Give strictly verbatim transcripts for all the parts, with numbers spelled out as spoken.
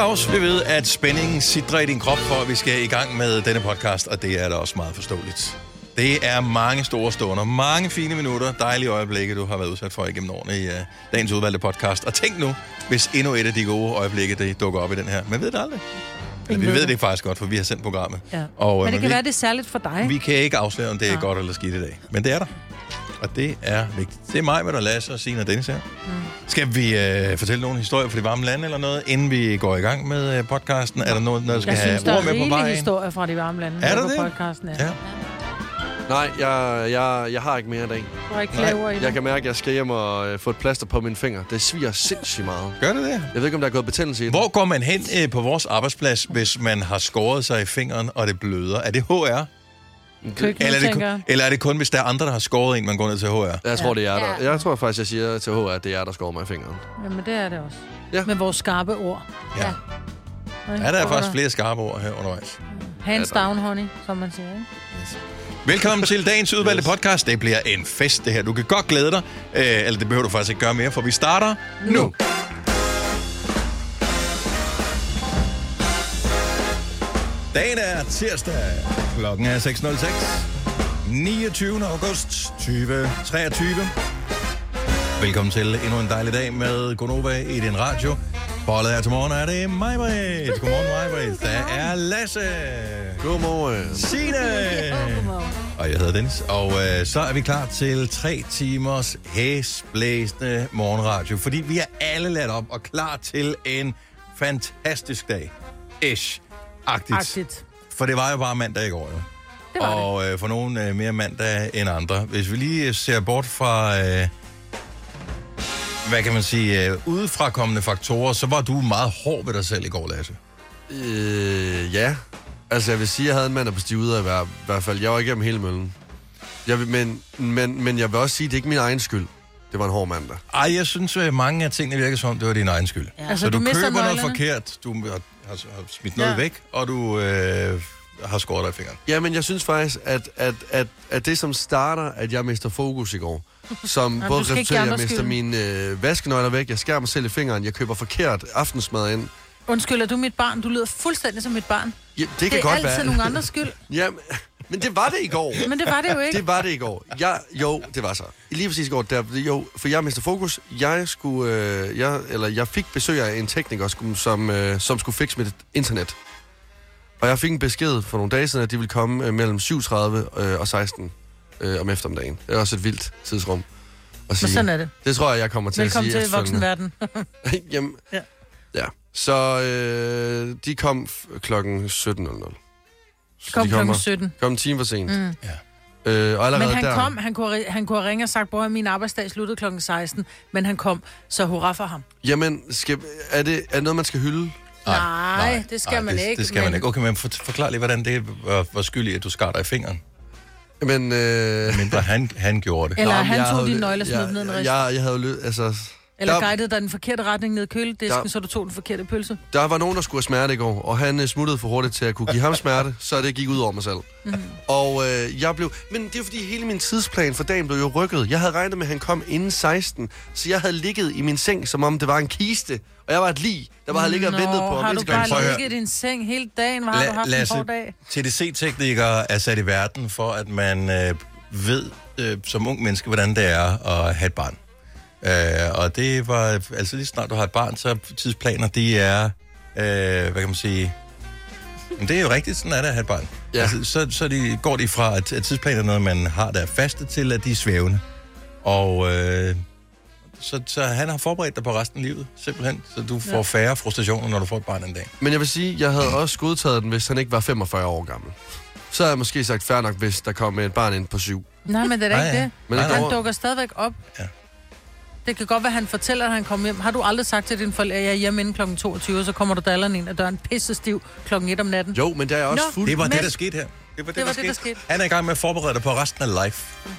Goddags, vi ved, at spændingen sidder i din krop, for at vi skal i gang med denne podcast, og det er da også meget forståeligt. Det er mange store stunder, mange fine minutter, dejlige øjeblikke, du har været udsat for igennem årene i uh, dagens udvalgte podcast. Og tænk nu, hvis endnu et af de gode øjeblikke, det dukker op i den her. Man ved det aldrig. Eller, vi ved det faktisk godt, for vi har sendt programmet. Ja. Og, uh, men det men kan vi, være, det særligt for dig. Vi kan ikke afsløre, om det er ja. godt eller skidt i dag. Men det er der. Og det er vigtigt. Det er Mai-Britt og Lasse og Signe og Dennis her. Mm. Skal vi øh, fortælle nogle historier fra de varme lande eller noget, inden vi går i gang med øh, podcasten? Er der noget, der skal jeg have synes, ord med på vejen? Jeg synes, der er rigelige historier fra de varme lande. Er der det? Podcasten, ja. Ja. Nej, jeg, jeg, jeg har ikke mere i dag. Du har ikke flere ord i det. Jeg kan mærke, at jeg skal hjem og øh, få et plaster på mine fingre. Det sviger sindssygt meget. Gør det det? Jeg ved ikke, om der er gået betændelse i det. Hvor går man hen øh, på vores arbejdsplads, hvis man har skåret sig i fingeren, og det bløder? Er det H R? Køkken, eller, er det kun, eller er det kun, hvis der er andre, der har skåret en, man går ned til H R? Jeg tror, det er der. Jeg tror faktisk, jeg siger til H R, at det er jer, der skårer mig i fingeren. Jamen, det er det også. Ja. Med vores skarpe ord. Ja. ja. ja der er faktisk flere skarpe ord her undervejs. Hands down, honey, som man siger, ikke? Yes. Velkommen til dagens udvalgte podcast. Det bliver en fest, det her. Du kan godt glæde dig. Øh, eller det behøver du faktisk ikke gøre mere, for vi starter nu. nu. Dagen er tirsdag. Klokken er seks nul seks. niogtyvende august to tusind treogtyve. Velkommen til endnu en dejlig dag med Gunova i din radio. Bollet her til morgen er det Mai-Britt. Godmorgen, Mai-Britt. Der er Lasse. Godmorgen. Signe. Og jeg hedder Dennis. Og øh, så er vi klar til tre timers hæsblæsende morgenradio. Fordi vi er alle ladt op og klar til en fantastisk dag. Ish. Agtigt. Agtigt. For det var jo bare mandag i går, jo. Det var og det. Øh, for nogen øh, mere mandag end andre. Hvis vi lige ser bort fra, øh, hvad kan man sige, øh, udefrakommende faktorer, så var du meget hård ved dig selv i går, Lasse. Øh, ja. Altså, jeg vil sige, at jeg havde en mandag på stivuder i hver, hvert fald. Jeg var igennem hele møllen. Jeg vil, men, men, men jeg vil også sige, at det ikke er min egen skyld. Det var en hård mandag. Ej, jeg synes, at mange af tingene virker som, det var din egen skyld. Ja. Altså, så du, du køber noget forkert, du har, har smidt noget ja. væk, og du øh, har skåret dig i fingeren. Ja, men jeg synes faktisk, at, at, at, at det som starter, at jeg mister fokus i går, som både resulterer, at jeg mister mine øh, vaskenøgler væk, jeg skærer mig selv i fingeren, jeg køber forkert aftensmad ind. Undskyld, er du mit barn? Du lyder fuldstændig som mit barn. Ja, det, det kan godt være. Det er altid nogle andres skyld. Jamen... Men det var det i går. Men det var det jo ikke. Det var det i går. Jeg, jo, det var så. Lige præcis i går, der, jo, for jeg mistede fokus. Jeg, skulle, øh, jeg, eller jeg fik besøg af en tekniker, som, øh, som skulle fikse mit internet. Og jeg fik en besked for nogle dage siden, at de ville komme øh, mellem syv tredive øh, og seksten øh, om eftermiddagen. Det er også et vildt tidsrum. Og sådan er det. Det tror jeg, jeg kommer til Velkommen at sige. Velkommen til voksenverden. Jamen, ja. ja. Så øh, de kom f- klokken sytten nul nul. Kom klokken sytten. Kom en time for sent. Mm. Ja. Øh, og men han der... kom, han kunne, han kunne ringe og sagt, bror, min arbejdsdag sluttede klokken seksten, men han kom, så hurra for ham. Jamen, skal, er, det, er det noget, man skal hylde? Nej, nej det skal nej, man det, ikke. Det skal men... man ikke. Okay, men for, forklar lige, hvordan det var, var skyldig, at du skar dig i fingeren. Men øh... mindre han, han gjorde det. Eller nå, han tog dine nøgler og smed ned en rist. Jeg, jeg havde lød, altså... Eller der, guidede dig den forkerte retning ned i køledisken, der, så du tog den forkerte pølse? Der var nogen, der skulle have smerte i går, og han smuttede for hurtigt til at kunne give ham smerte, så det gik ud over mig selv. Mm-hmm. Og øh, jeg blev... Men det er fordi, hele min tidsplan for dagen blev jo rykket. Jeg havde regnet med, at han kom inden seksten, så jeg havde ligget i min seng, som om det var en kiste, og jeg var et lig, der bare havde ligget og ventet på ham. Har du bare ligget i din seng hele dagen? Hvor har La- du haft Lasse, en hård dag? T D C-teknikere er sat i verden for, at man øh, ved øh, som ung menneske, hvordan det er at have et barn. Uh, og det var, altså lige snart du har et barn, så tidsplaner, de er, uh, hvad kan man sige, men det er jo rigtigt, sådan er det at have et barn. Ja. Altså, så så de, går de fra, at, at tidsplaner er noget, man har der faste til, at de er svævende. Og uh, så, så han har forberedt dig på resten af livet, simpelthen, så du får ja. færre frustrationer, når du får et barn en dag. Men jeg vil sige, jeg havde også godtaget den, hvis han ikke var femogfyrre år gammel. Så havde jeg måske sagt fair nok, hvis der kom et barn ind på syv. Nej, men det er da ikke ah, ja. det. Men nej, nej. Han dukker stadigvæk op. Ja. Det kan godt være, han fortæller, at han kommer hjem. Har du aldrig sagt til dine forældre, at jeg er hjemme inden klokken toogtyve, så kommer du dallerne ind ad døren pissestiv klokken et om natten? Jo, men det er også fuldt. Det var men... det, der skete her. Det var det, det, var der, skete. det der skete. Han er i gang med at forberede dig på resten af life. Mm.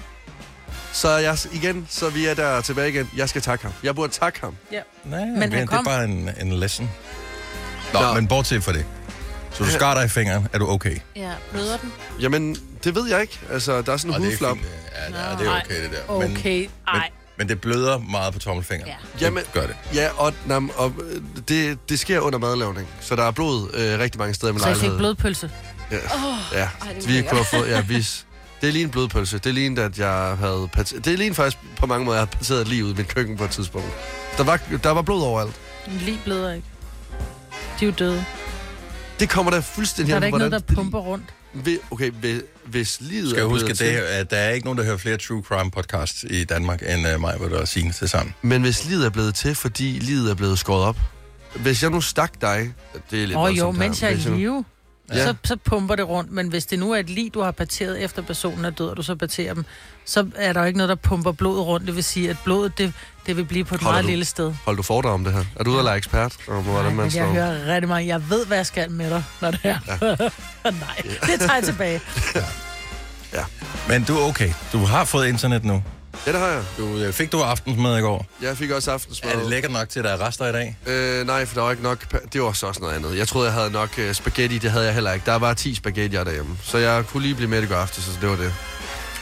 Så jeg, igen, så vi er der tilbage igen. Jeg skal takke ham. Jeg burde takke ham. Ja. Nej, men, men det er bare en, en lesson. Nå, Nå, men bortset fra det. Så du skar dig i fingeren. Er du okay? Ja, bløder den? Jamen, det ved jeg ikke. Altså, der er sådan en hudflap. Ja, det er okay, det der. Men, okay, ej. Men, Men det bløder meget på tommelfingeren. Ja. Jamen, gør det. Ja, og, nam, og det, det sker under madlavning, så der er blod øh, rigtig mange steder i min lejlighed. Så jeg fik blodpølse? Ja. Oh, ja. Ej, det vi kunne have fået, ja, vis. Det er lige en blodpølse. Det er lige en, at jeg havde... Pater- det er lige en, faktisk på mange måder, jeg havde parteret liv i mit køkken på et tidspunkt. Der var, der var blod overalt. Lige bløder ikke. De er jo døde. Det kommer der fuldstændig... Der er der ikke noget, der pumper rundt. Okay, hvis livet... Skal jeg huske, at der, der er ikke nogen, der hører flere true crime podcasts i Danmark, end uh, mig, hvor der er Signe til sammen. Men hvis livet er blevet til, fordi livet er blevet skåret op. Hvis jeg nu stak dig... Det er lidt oh, jo, mens jeg er i live, ja. så, så pumper det rundt. Men hvis det nu er et lig, du har parteret efter personen er død, og du så parterer dem, så er der jo ikke noget, der pumper blodet rundt. Det vil sige, at blodet, det, det vil blive på et Holder meget du, lille sted. Hold du foredrag om det her? Er du ude at lege ekspert? Og hvor nej, det, men jeg hører rigtig meget. Jeg ved, hvad jeg skal med dig, når det er. Ja. Nej, ja. Det tager jeg tilbage. Ja. Ja. Men du er okay. Du har fået internet nu. Ja, det har jeg. Du, fik du aftensmad i går? Jeg fik også aftensmad. Er det lækkert nok til, at der er rester i dag? Øh, nej, for der var ikke nok... Pa- det var også noget andet. Jeg troede, jeg havde nok uh, spaghetti. Det havde jeg heller ikke. Der var ti spaghettier derhjemme. Så jeg kunne lige blive med i går aftes, så det var det.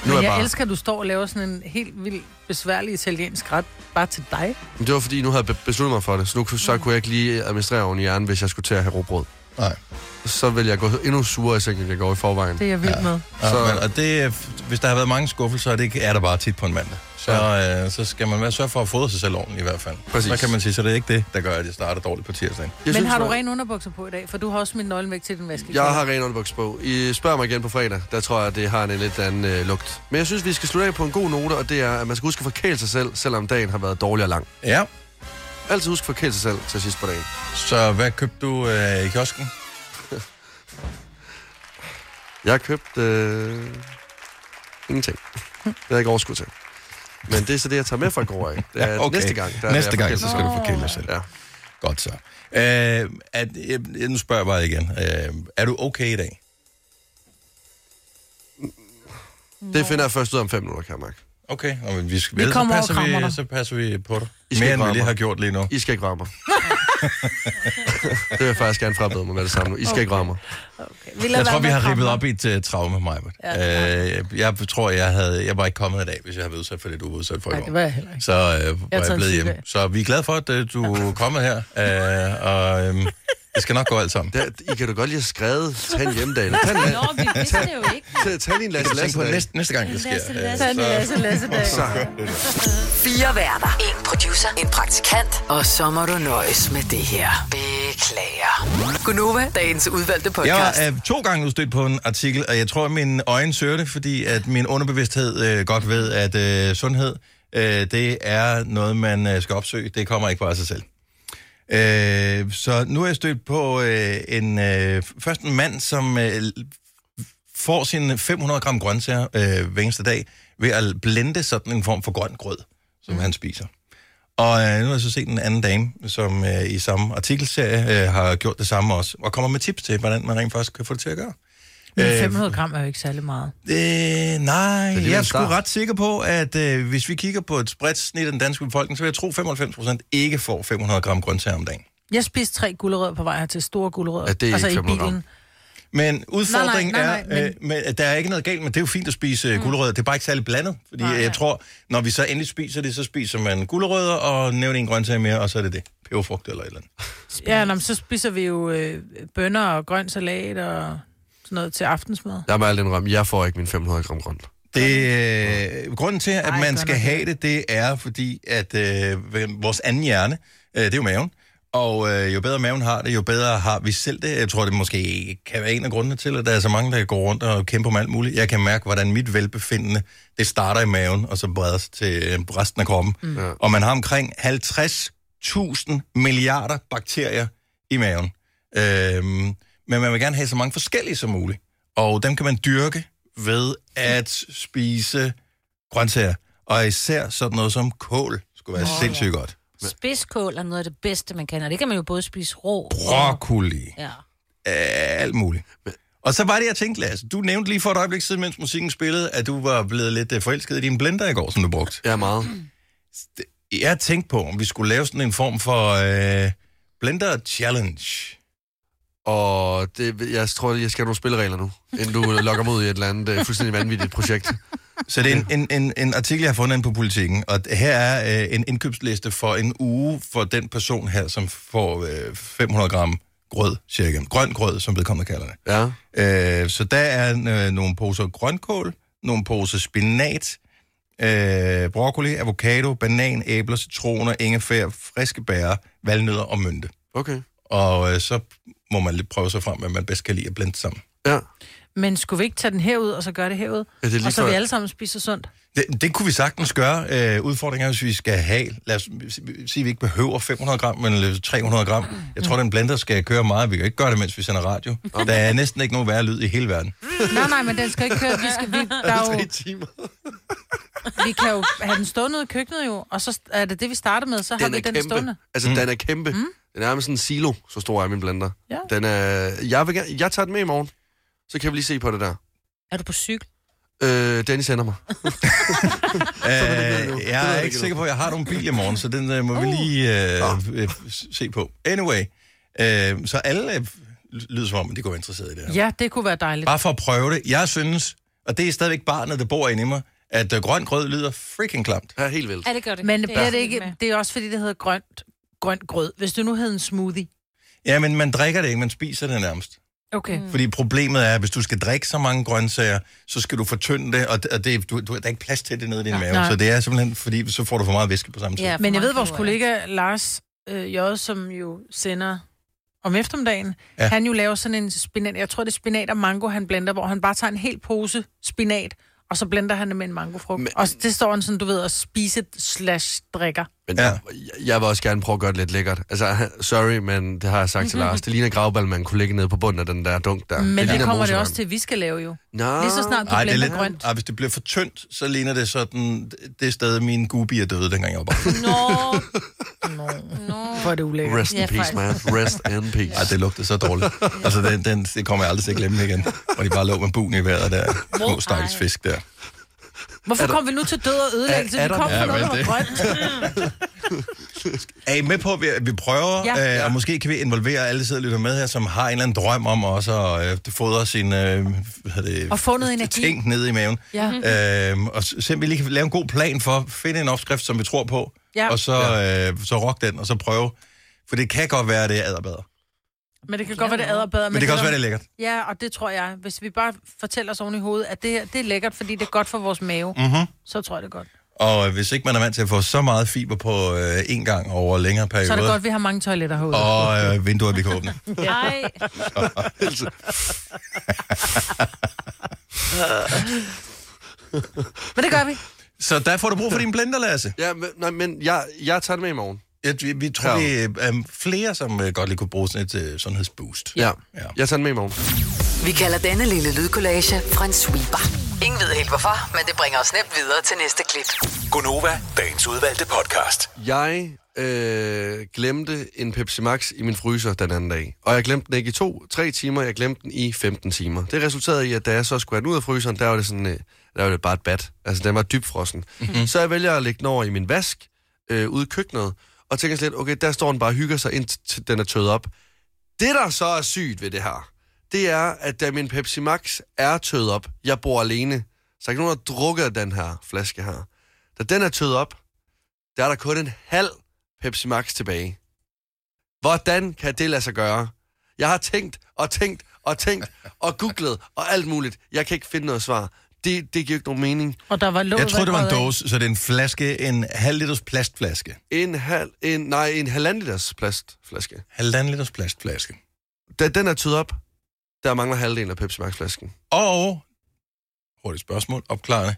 Nu Men jeg, jeg bare... elsker, at du står og laver sådan en helt vild besværlig italiensk ret bare til dig. Men det var, fordi nu havde jeg besluttet mig for det. Så nu så mm. kunne jeg ikke lige administrere oven i hjernen, hvis jeg skulle til at have råbrød. Nej. Så vil jeg gå endnu surere i sengen, end jeg går i forvejen. Det er jeg vildt med. Ja. Så... Ja, men, og det, hvis der har været mange skuffelser, og det er der bare tit på en mandag, så, ja. øh, så skal man være sørge for at fodre sig selv ordentligt i hvert fald. Præcis. Så kan man sige, så det er ikke det, der gør, at jeg starter dårligt på tirsdagen. Men synes, har du ren underbukser på i dag? For du har også min nøgle med til den vaske. Jeg har ren underbukser på. I spørger mig igen på fredag. Der tror jeg, det har en lidt anden øh, lugt. Men jeg synes, vi skal slutte af på en god note, og det er, at man skal huske at forkæle sig selv, selvom dagen har været dårlig og lang. Ja. Altid husk at forkæle sig selv til sidst på dagen. Så hvad købte du øh, i kiosken? Jeg købte øh, ingenting. Det er ikke overskud til. Men det er så det, jeg tager med fra går af. Det er ja, okay. Næste gang. Der næste gang, så skal du forkæle dig selv. Ja. Godt så. Øh, at, øh, nu spørger jeg bare igen. Øh, er du okay i dag? No. Det finder jeg først ud om fem minutter, kan jeg mærke. Okay, og vi skal, vi så, passer vi, så passer vi på dig. I skal mere end vi lige har gjort lige nu. I skal ikke ramme mig. Det vil jeg faktisk gerne frabede mig med det samme nu. I skal okay. ikke ramme mig. Okay. Jeg tror, vi har ribbet op i et uh, traume, Mai-Britt. Ja, uh, jeg tror, jeg havde, jeg var ikke kommet i dag, hvis jeg havde været udsat for det, du var udsat for i går. Nej, det var jeg heller ikke. Så uh, var jeg, jeg blevet hjemme. Så vi er glade for, at uh, du er kommet her. Uh, og... Um, Det skal nok gå alt sammen. Der, I kan da godt lige have skrevet, tag en hjemmedag. Nå, vi vidste det jo ikke. Tag lige en Lasse Lasse-dag. Næste, næste gang, det sker. Lasse, Lasse, tag en Lasse Lasse-dag. Fire værter. En producer. En praktikant. Og så må du nøjes med det her. Beklager. Gunova, dagens udvalgte podcast. Jeg var uh, to gange udstødt på en artikel, og jeg tror, at mine øjne søger det, fordi at min underbevidsthed uh, godt ved, at uh, sundhed, uh, det er noget, man uh, skal opsøge. Det kommer ikke bare sig selv. Øh, så nu er jeg stødt på øh, en, øh, først en mand, som øh, får sine fem hundrede gram grøntsager øh, hver eneste dag ved at blende sådan en form for grønt grød, som mm. han spiser. Og øh, nu har jeg så set en anden dame, som øh, i samme artikelserie øh, har gjort det samme også, og kommer med tips til, hvordan man rent faktisk kan få det til at gøre. Men fem hundrede gram er jo ikke særlig meget. Øh, nej, jeg er sgu ret sikker på, at øh, hvis vi kigger på et bredt snit af den danske befolkning, så vil jeg tro, femoghalvfems procent ikke får fem hundrede gram grøntsager om dagen. Jeg spiste tre gulerødder på vej her til store gulerødder, ja, altså i bilen. Gram. Men udfordringen nej, nej, nej, nej, er, øh, men... at der er ikke noget galt, men det er jo fint at spise mm. gulerødder. Det er bare ikke særlig blandet, fordi nej, jeg tror, når vi så endelig spiser det, så spiser man gulerødder og nævner en grøntsag mere, og så er det det. Peberfrugt eller et eller andet. Ja, nå, så spiser vi jo øh, bønner og grøn salat og... sådan noget til aftensmad. Jeg må aldrig indrømme, jeg får ikke min fem hundrede gram grønt. Det, øh, grunden til, at Ej, man skal have det, det er fordi, at øh, vores anden hjerne, øh, det er jo maven, og øh, jo bedre maven har det, jo bedre har vi selv det. Jeg tror, det måske kan være en af grundene til, at der er så mange, der går rundt og kæmper med alt muligt. Jeg kan mærke, hvordan mit velbefindende, det starter i maven, og så breder sig til resten af kroppen. Mm. Ja. Og man har omkring halvtreds tusind milliarder bakterier i maven. Øh, Men man vil gerne have så mange forskellige som muligt. Og dem kan man dyrke ved at spise grøntsager. Og især sådan noget som kål skulle være oh, sindssygt ja. godt. Spidskål er noget af det bedste, man kan. Og det kan man jo både spise rå... broccoli. Ja. Alt muligt. Og så var det, jeg tænkte, Lasse. Du nævnte lige for et øjeblik siden, mens musikken spillede, at du var blevet lidt forelsket i din blender i går, som du brugte. Ja, meget. Jeg tænkte på, om vi skulle lave sådan en form for øh, blender challenge. Og det, jeg tror, jeg skal have nogle spilleregler nu, inden du lokker mod i et eller andet fuldstændig vanvittigt projekt. Så det er en, en, en artikel, jeg har fundet på Politiken, og her er øh, en indkøbsliste for en uge for den person her, som får øh, fem hundrede gram grød, cirka. Grøn grød, som vedkommende kalder det. Ja. Øh, så der er øh, nogle poser grønkål, nogle poser spinat, øh, broccoli, avocado, banan, æbler, citroner, ingefær, friske bær, valnødder og mynte. Okay. Og øh, så må man lidt prøve sig frem, hvad man bedst kan lide at blende sammen. Ja. Men skulle vi ikke tage den herud, og så gøre det herud? Ja, det og så vi alle sammen spiser sundt? Det, det kunne vi sagtens gøre. Øh, udfordringen er, hvis vi skal have... Lad os sige, vi ikke behøver fem hundrede gram, men tre hundrede gram. Jeg tror, den blender skal køre meget. Vi kan ikke gøre det, mens vi sender radio. Der er næsten ikke nogen værre lyd i hele verden. Nej, nej, men den skal ikke køre. Vi skal, vi, der jo, timer. Vi kan jo have den stående i køkkenet, jo, og så er det det, vi starter med. Så den har vi den kæmpe. Stående. Altså, mm. den er kæmpe. Mm. Den er nærmest en silo, så stor er min blender. Ja. Den er, jeg, vil, jeg tager den med i morgen. Så kan vi lige se på det der. Er du på cykel? Øh, Dennis sender mig. Æh, jeg er ikke sikker på, at jeg har nogen bil i morgen, så den uh, må uh. vi lige uh, uh, se på. Anyway, uh, så alle uh, lyder som om, de kunne være interesseret i det her. Ja, det kunne være dejligt. Bare for at prøve det. Jeg synes, og det er stadigvæk barnet, der bor inde i mig, at uh, grøn grød lyder freaking klamt. Ja, helt vildt. Ja, det gør det. Men det, det, er, det, ikke, det er også fordi, det hedder grønt, grønt grød. Hvis du nu hed en smoothie. Ja, men man drikker det ikke, man spiser det nærmest. Okay. Fordi problemet er, at hvis du skal drikke så mange grøntsager, så skal du fortynde det, og det, og det, du, du, der er ikke plads til det nede i din ja, mave. Nej. Så det er simpelthen, fordi så får du for meget væske på samme tid. Ja, men jeg ved, vores kollega Lars øh, J., som jo sender om eftermiddagen, ja. Han jo laver sådan en spinat, jeg tror det er spinat og mango, han blender, hvor han bare tager en hel pose spinat, og så blender han det med en mangofrugt. Men, og det står han sådan, du ved, at spise slash drikker. Men ja. Jeg vil også gerne prøve at gøre det lidt lækkert. Altså, sorry, men det har jeg sagt til Lars. Det ligner gravbal, man kunne ligge nede på bunden af den der dunk der. Men det, det kommer det også til, vi skal lave jo. Nå. Lige så snart du Ej, blender lidt, grønt. Ej, hvis det bliver for tyndt, så ligner det sådan, det er stadig mine gubier døde, dengang jeg var bare. Nå. Nå. Nå. For det ulækkert. Rest in ja, peace, man. Rest in peace. Ej, det lugtede så dårligt. Ja. Altså, den, den, det kommer jeg aldrig til at glemme igen. Og de bare lå med buen i vejret der. Små stakkels fisk der. Hvorfor kom vi nu til død og ødelæggelse? Vi kom ja, for noget, der grønt. Er I med på, at vi, at vi prøver? Ja. Øh, og ja. Måske kan vi involvere alle, der sidder og lytter med her, som har en eller anden drøm om også at øh, fodre sin øh, det, og få noget energi. Ting ned i maven. Ja. Øh, og simpelthen lige kan lave en god plan for, finde en opskrift, som vi tror på, ja. Og så, øh, så rock den, og så prøve. For det kan godt være, at det er adderbedre. Men det kan ja, godt være, det æder bedre. Men, men det kan også være, det er lækkert. Ja, og det tror jeg. Hvis vi bare fortæller os oven i hovedet, at det her, det er lækkert, fordi det er godt for vores mave, mm-hmm. så tror jeg, det er godt. Og hvis ikke man er vant til at få så meget fiber på øh, én gang over længere perioder... Så er det godt, vi har mange toiletter herude. Og øh, vinduer, vi kan åbne. Nej. Men det gør vi. Så der får du brug for din blender, Lasse. Ja, men, nej, men jeg, jeg tager det med i morgen. Ja, vi, vi tror, vi er um, flere, som uh, godt lige kunne bruge sådan et uh, sundhedsboost. Ja. Ja, jeg tager den med i morgen. Vi kalder denne lille lydkollage fra en sweeper. Ingen ved helt hvorfor, men det bringer os nemt videre til næste klip. Gunova, dagens udvalgte podcast. Jeg øh, glemte en Pepsi Max i min fryser den anden dag. Og jeg glemte den ikke i to, tre timer, jeg glemte den i femten timer. Det resulterede i, at da jeg så skulle have den ud af fryseren, der var det sådan, øh, der var det bare et bat. Altså, den var dybfrossen. Mm-hmm. Så jeg vælger at lægge den over i min vask, øh, ude i køkkenet, og tænker slet, okay, der står den bare og hygger sig, indtil den er tøet op. Det, der så er sygt ved det her, det er, at da min Pepsi Max er tøet op, jeg bor alene, så er ikke nogen, der drukker den her flaske her. Da den er tøet op, der er der kun en halv Pepsi Max tilbage. Hvordan kan det lade sig gøre? Jeg har tænkt og tænkt og tænkt og googlet og alt muligt. Jeg kan ikke finde noget svar. Det, det giver ikke nogen mening. Og der var låg, jeg troede, det var en dåse, så det er en flaske, en halv liters plastflaske. En halv, en, nej, en halvanden liters plastflaske. Halvanden liters plastflaske. Da den er tøet op, der mangler halvdelen af Pepsi Max-flasken. Og, hurtigt spørgsmål, opklarende.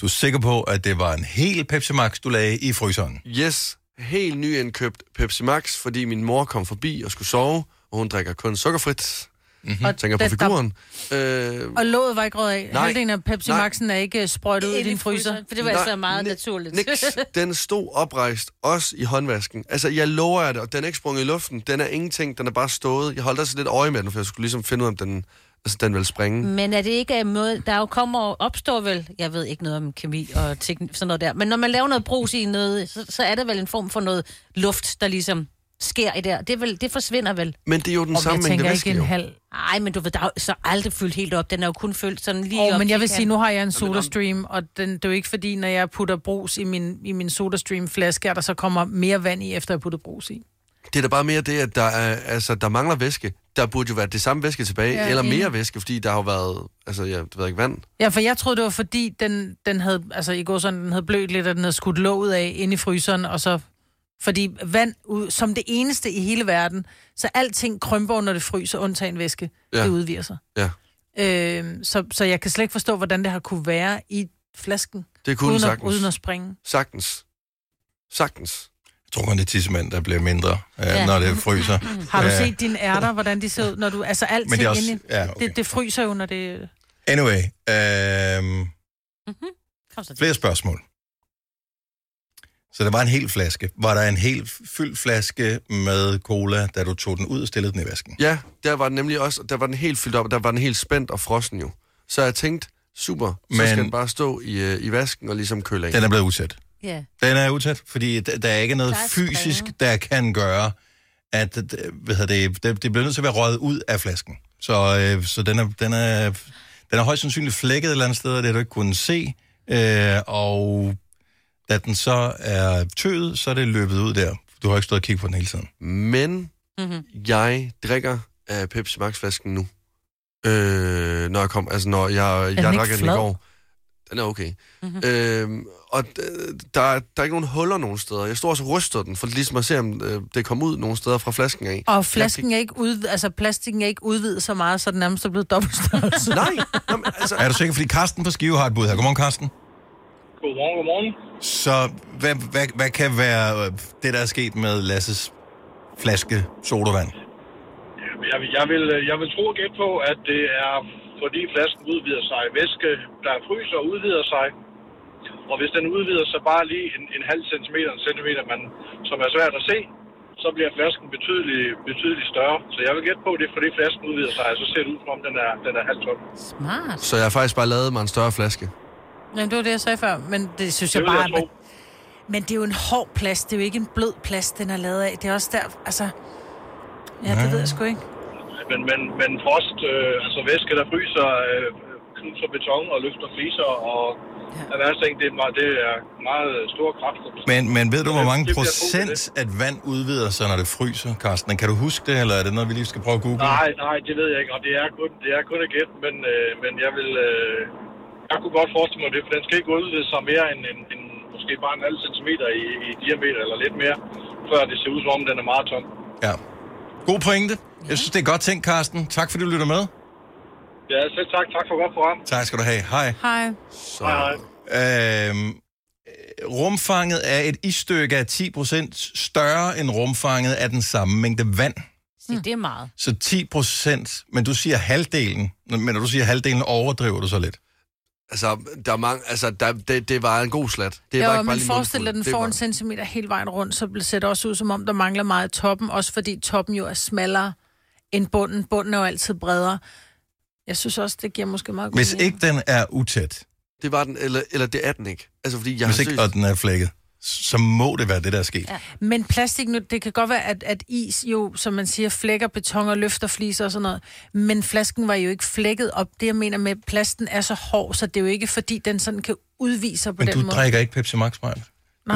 Du er sikker på, at det var en hel Pepsi Max, du lagde i fryseren? Yes, helt nyindkøbt Pepsi Max, fordi min mor kom forbi og skulle sove, og hun drikker kun sukkerfrit. Mm-hmm. Og tænker på figuren. Der... Øh... Og låget var ikke rød af. Nej. Halvdelen af Pepsi Maxen er ikke sprøjtet ud i din fryser. For det var nej, altså meget n- naturligt. Niks. Den stod oprejst, også i håndvasken. Altså, jeg lover jer det, og den er ikke sprunget i luften. Den er ingenting, den er bare stået. Jeg holdt altså lidt øje med den, for jeg skulle ligesom finde ud af, om den, altså, den ville springe. Men er det ikke en måde, der jo kommer og opstår vel, jeg ved ikke noget om kemi og teknik, sådan noget der, men når man laver noget brus i noget, så, så er der vel en form for noget luft, der ligesom sker i der. Det, vel, det forsvinder vel. Men det er jo den samme mængde væske, jo. Nej, men du ved, der er så aldrig fyldt helt op. Den er jo kun fyldt sådan lige oh, op. Men jeg vil sige, nu har jeg en SodaStream, og den, det er jo ikke fordi, når jeg putter brus i min, i min SodaStream-flaske, at der så kommer mere vand i, efter jeg putter brus i. Det er da bare mere det, at der, er, altså, der mangler væske. Der burde jo være det samme væske tilbage, ja, eller mere væske, fordi der har jo været, altså, ja, det ved ikke, vand. Ja, for jeg troede, det var fordi, den, den havde, altså i går sådan, den havde blødt lidt, og den havde skudt låget af inde i fryseren, og så... Fordi vand, som det eneste i hele verden, så alting krymper, når det fryser, undtagen væske, ja. Det udviger sig. Ja. Øhm, så, så jeg kan slet ikke forstå, hvordan det har kunne være i flasken. Det kunne uden sagtens. At, uden at springe. Sagtens. Sagtens. Jeg tror kun, det er tissemand, der bliver mindre, øh, ja. Når det fryser. Har du set dine ærter, hvordan de ser ud, når du... Altså alting det også, inde... Ja, okay. det, det fryser jo, når det... Anyway. Øh, mm-hmm. Flere spørgsmål. Så der var en hel flaske. Var der en helt fyldt flaske med cola, da du tog den ud og stillede den i vasken? Ja, der var den nemlig også. Der var den helt fyldt op, der var den helt spændt og frossen jo. Så jeg tænkte, super, så men skal den bare stå i, i vasken og ligesom køle af. Den er blevet utæt. Ja. Yeah. Den er utæt, fordi der, der er ikke noget der er fysisk, der kan gøre, at det, det, det bliver nødt til at være røget ud af flasken. Så, øh, så den, er, den, er, den er højst sandsynligt flækket et eller andet sted, og det har du ikke kunnet se. Øh, og... Da den så er tøet, så er det løbet ud der. Du har ikke stået og kigget på den hele tiden. Men mm-hmm. jeg drikker af Pepsi Max-flasken nu. Øh, når jeg kom, altså når jeg, jeg drikker den i går. Den er okay. Mm-hmm. Øh, og der, der er ikke nogen huller nogen steder. Jeg står også og ryster den, for ligesom at se, om det kommer ud nogen steder fra flasken af. Og flasken er ikke ud, altså plastikken er ikke udvidet så meget, så den nærmest er blevet dobbeltstørrelse. Nej. Jamen, altså... Er du sikker, fordi Karsten på Skive har et bud her? Godmorgen, Karsten. Godmorgen, godmorgen. Så hvad, hvad, hvad kan være det, der er sket med Lasses flaske sodavand? Jeg, jeg, vil, jeg vil tro og gætte på, at det er, fordi flasken udvider sig. Væske, der fryser, udvider sig. Og hvis den udvider sig bare lige en, en halv centimeter, en centimeter, man, som er svært at se, så bliver flasken betydeligt betydelig større. Så jeg vil gætte på, det er, fordi flasken udvider sig, og så ser det ud, som om den er, den er halvt tom. Smart. Så jeg har faktisk bare lavet mig en større flaske. Jamen, det var det, jeg sagde før, men det synes det jeg bare... Jeg men det er jo en hård plast, det er jo ikke en blød plast, den er lavet af. Det er også der, altså... Ja, det ja. Ved jeg sgu ikke. Men, men, men frost, øh, altså væske, der fryser, øh, knuser beton og løfter fliser, og ja. Jeg tænkte, det, det er meget store kraft. Men, men ved du, hvor mange det, procent at vand udvider sig, når det fryser, Carsten? Kan du huske det, eller er det noget, vi lige skal prøve at google? Nej, nej, det ved jeg ikke, og det er kun, det er kun et gæt, men, øh, men jeg vil... Øh, Jeg kunne godt forestille mig det, for den skal ikke udvide sig mere end, end, end måske bare en halv centimeter i, i diameter eller lidt mere, før det ser ud som om, den er meget tom. Ja. God pointe. Jeg synes, det er godt tænkt, Carsten. Tak fordi du lytter med. Ja, selv tak. Tak for godt program. Tak skal du have. Hej. Hej. Så, hej, hej. Øhm, rumfanget af et isstykke er ti procent større end rumfanget af den samme mængde vand. Så det er meget. Så ti procent, men du siger halvdelen. Men når du siger halvdelen, overdriver du så lidt. Altså, der er mange, altså der, det, det var en god slat. Det jo, men forestil dig, den får en centimeter hele vejen rundt, så ser det også ud, som om der mangler meget i toppen, også fordi toppen jo er smallere end bunden. Bunden er jo altid bredere. Jeg synes også, det giver måske meget god. Hvis mening. Ikke den er utæt. Det var den, eller, eller det er den ikke. Altså, fordi jeg hvis ikke, og den er flækket, så må det være det, der er sket. Ja. Men plastik nu, det kan godt være, at, at is jo, som man siger, flækker beton og løfter fliser og sådan noget, men flasken var jo ikke flækket op. Det, jeg mener med, plasten er så hård, så det er jo ikke, fordi den sådan kan udvise sig på men den måde. Men du drikker ikke Pepsi Max, Maja.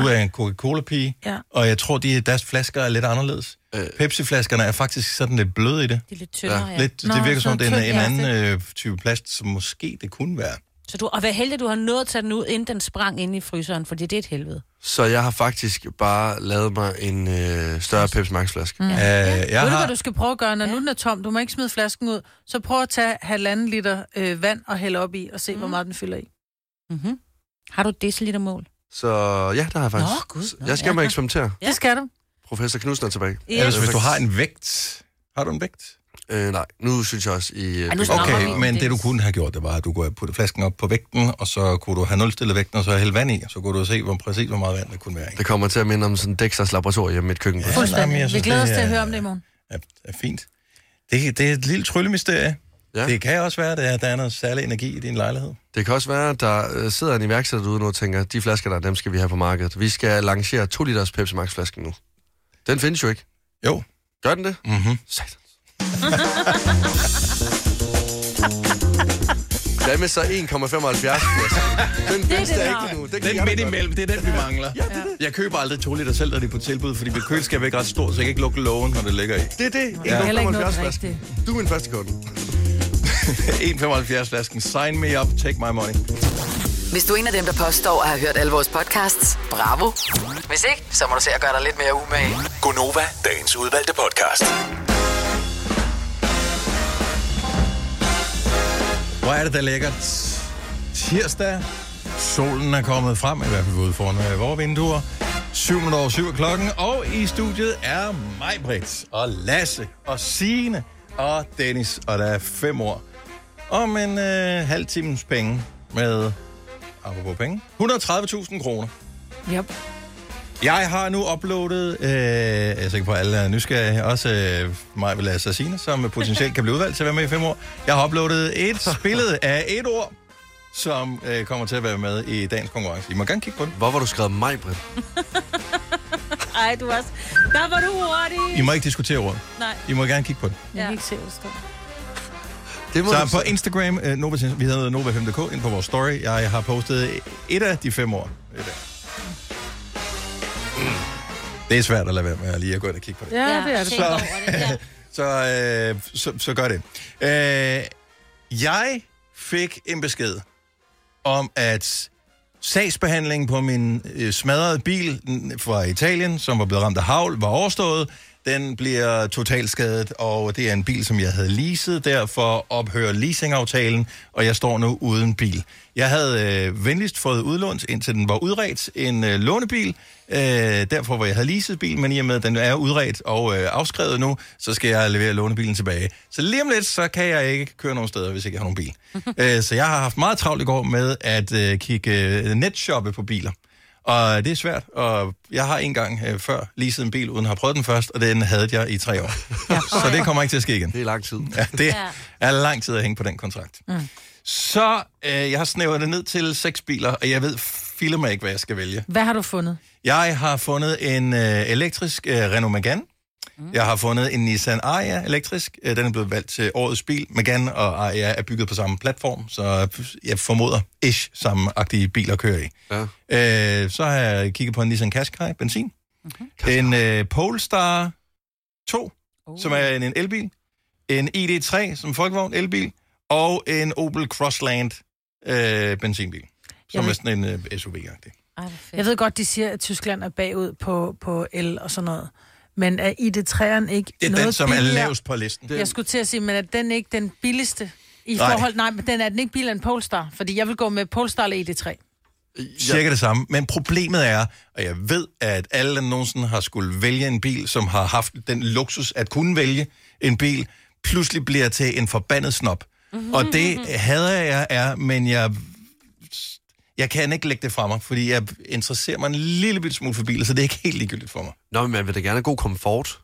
Du er en Coca-Cola-pige, ja. Og jeg tror, de deres flasker er lidt anderledes. Øh. Pepsi-flaskerne er faktisk sådan lidt bløde i det. De er lidt tyndere, ja. Ja. Lidt, nå, det virker som, det er en, en anden øh, type plast, som måske det kunne være. Så du, og vær heldig, du har nået at tage den ud, inden den sprang ind i fryseren, fordi det er et helvede. Så jeg har faktisk bare lavet mig en øh, større Pepsi Max-flaske. Mm. Øh, ja. Ved du, har... hvad du skal prøve at gøre, når ja. Nu den er tom? Du må ikke smide flasken ud. Så prøv at tage halvanden liter øh, vand og hælde op i, og se, mm. hvor meget den fylder i. Mm-hmm. Har du et decilitermål? Så ja, der har jeg faktisk. Nå, gud. Nå, jeg skal ja. Mig eksperimentere. Ja, det skal du. Professor Knudsen er tilbage. Ja. Ellers, hvis du har en vægt. Har du en vægt? Øh, nej, nu synes jeg også i... Øh, okay, vi, men det du kunne have gjort, det var, at du kunne have puttet flasken op på vægten, og så kunne du have nulstillet vægten, og så hælde vand i, og så kunne du se, hvor præcis hvor meget vand der kunne være. Ikke? Det kommer til at minde om sådan Dexters laboratorium hjemme i et køkken. Ja, nej, vi glæder os til at høre om det i morgen. Ja, det er fint. Det, det er et lille tryllemysterie. Ja. Det kan også være, at der er noget særlig energi i din lejlighed. Det kan også være, at der sidder en iværksætter ude nu og tænker, de flasker der, dem skal vi have på markedet. Vi skal lancere to liters Pepsi Max-flasken nu. Den findes jo ikke. Jo. Gør den det? Mhm. Hvad med så en komma femoghalvfjerds? Den bedste er ikke nu. Den, den midt imellem, det er den, vi mangler. Ja, det er det. Jeg køber aldrig to liter selv, når de er på tilbud, fordi mit køleskab er ikke ret stort, så jeg kan ikke lukke lågen, når det ligger i. Det er det. en komma femoghalvfjerds. Du er min første kunde. en komma femoghalvfjerds-flasken. Sign me up. Take my money. Hvis du er en af dem, der påstår at have hørt alle vores podcasts, bravo. Hvis ikke, så må du se at gøre dig lidt mere umage. Gunova, dagens udvalgte podcast. Hvor er det da lækkert. Tirsdag. Solen er kommet frem, i hvert fald ude foran vores vinduer. syv minutter over syv klokken. Og i studiet er Mai-Britt og Lasse og Signe og Dennis. Og der er fem år. Om en øh, halv times penge med... Apropos penge. et hundrede og tredive tusind kroner. Yep. Jeg har nu uploadet, øh, jeg er sikker på, alle er nysgerrige, også øh, mig vil Lasse og Signe, som potentielt kan blive udvalgt til at være med i fem år. Jeg har uploadet et billede af et ord, som øh, kommer til at være med i dagens konkurrence. I må gerne kigge på den. Hvor var du skrevet mig, Britt? Ej, du også. Der var du hurtig. I må ikke diskutere ord. Nej. I må gerne kigge på den. Ja. Jeg kan ikke se, hvad det står. Så på Instagram, øh, Nova, vi hedder Nova fem punktum d k, ind på vores story. Jeg har postet et af de fem år. Det er svært at lade være med at lige at gå ind og kigge på det. Ja, det er det. Så, så, øh, så, så gør det. Øh, jeg fik en besked om, at sagsbehandlingen på min øh, smadrede bil fra Italien, som var blevet ramt af hagl, var overstået. Den bliver totalskadet, og det er en bil, som jeg havde leaset. Derfor ophører leasingaftalen, og jeg står nu uden bil. Jeg havde øh, venligst fået udlånt, indtil den var udredt, en øh, lånebil. Øh, derfor var jeg havde leaset bil, men i og med, at den er udredt og øh, afskrevet nu, så skal jeg levere lånebilen tilbage. Så lige om lidt, så kan jeg ikke køre nogen steder, hvis jeg ikke har nogen bil. øh, så jeg har haft meget travlt i går med at øh, kigge øh, netshoppe på biler. Og det er svært, og jeg har en gang øh, før leaset en bil, uden at have prøvet den først, og den havde jeg i tre år. Ja. Så det kommer ikke til at ske igen. Det er lang tid. Ja, det ja. er lang tid at hænge på den kontrakt. Mm. Så øh, jeg har snævret det ned til seks biler, og jeg ved filme ikke, hvad jeg skal vælge. Hvad har du fundet? Jeg har fundet en øh, elektrisk øh, Renault Megane. Mm. Jeg har fundet en Nissan Ariya elektrisk. Øh, den er blevet valgt til årets bil. Megane og Ariya er bygget på samme platform, så jeg formoder ish samme-agtige biler kører i. Ja. Øh, så har jeg kigget på en Nissan Qashqai benzin. Okay. En øh, Polestar to, oh. som er en, en elbil. En I D tre, som folkevogn elbil. Og en Opel Crossland øh, benzinbil, som er sådan en øh, S U V-agtig. Ej, jeg ved godt, de siger, at Tyskland er bagud på, på el og sådan noget. Men er I D tre'eren ikke det er noget den, som billigere? Er lavest på listen. Jeg skulle til at sige, men er den ikke den billigste i nej. forhold... Nej, men den er den ikke billigere end Polestar, fordi jeg vil gå med Polestar eller I D tre. Cirka det samme, men problemet er, og jeg ved, at alle nogensinde har skulle vælge en bil, som har haft den luksus at kunne vælge en bil, pludselig bliver til en forbandet snob. Mm-hmm. Og det hader jeg er, men jeg... Jeg kan ikke lægge det fra mig, fordi jeg interesserer mig en lille bitte smule for biler, så det er ikke helt ligegyldigt for mig. Nå, men man vil da gerne have god komfort.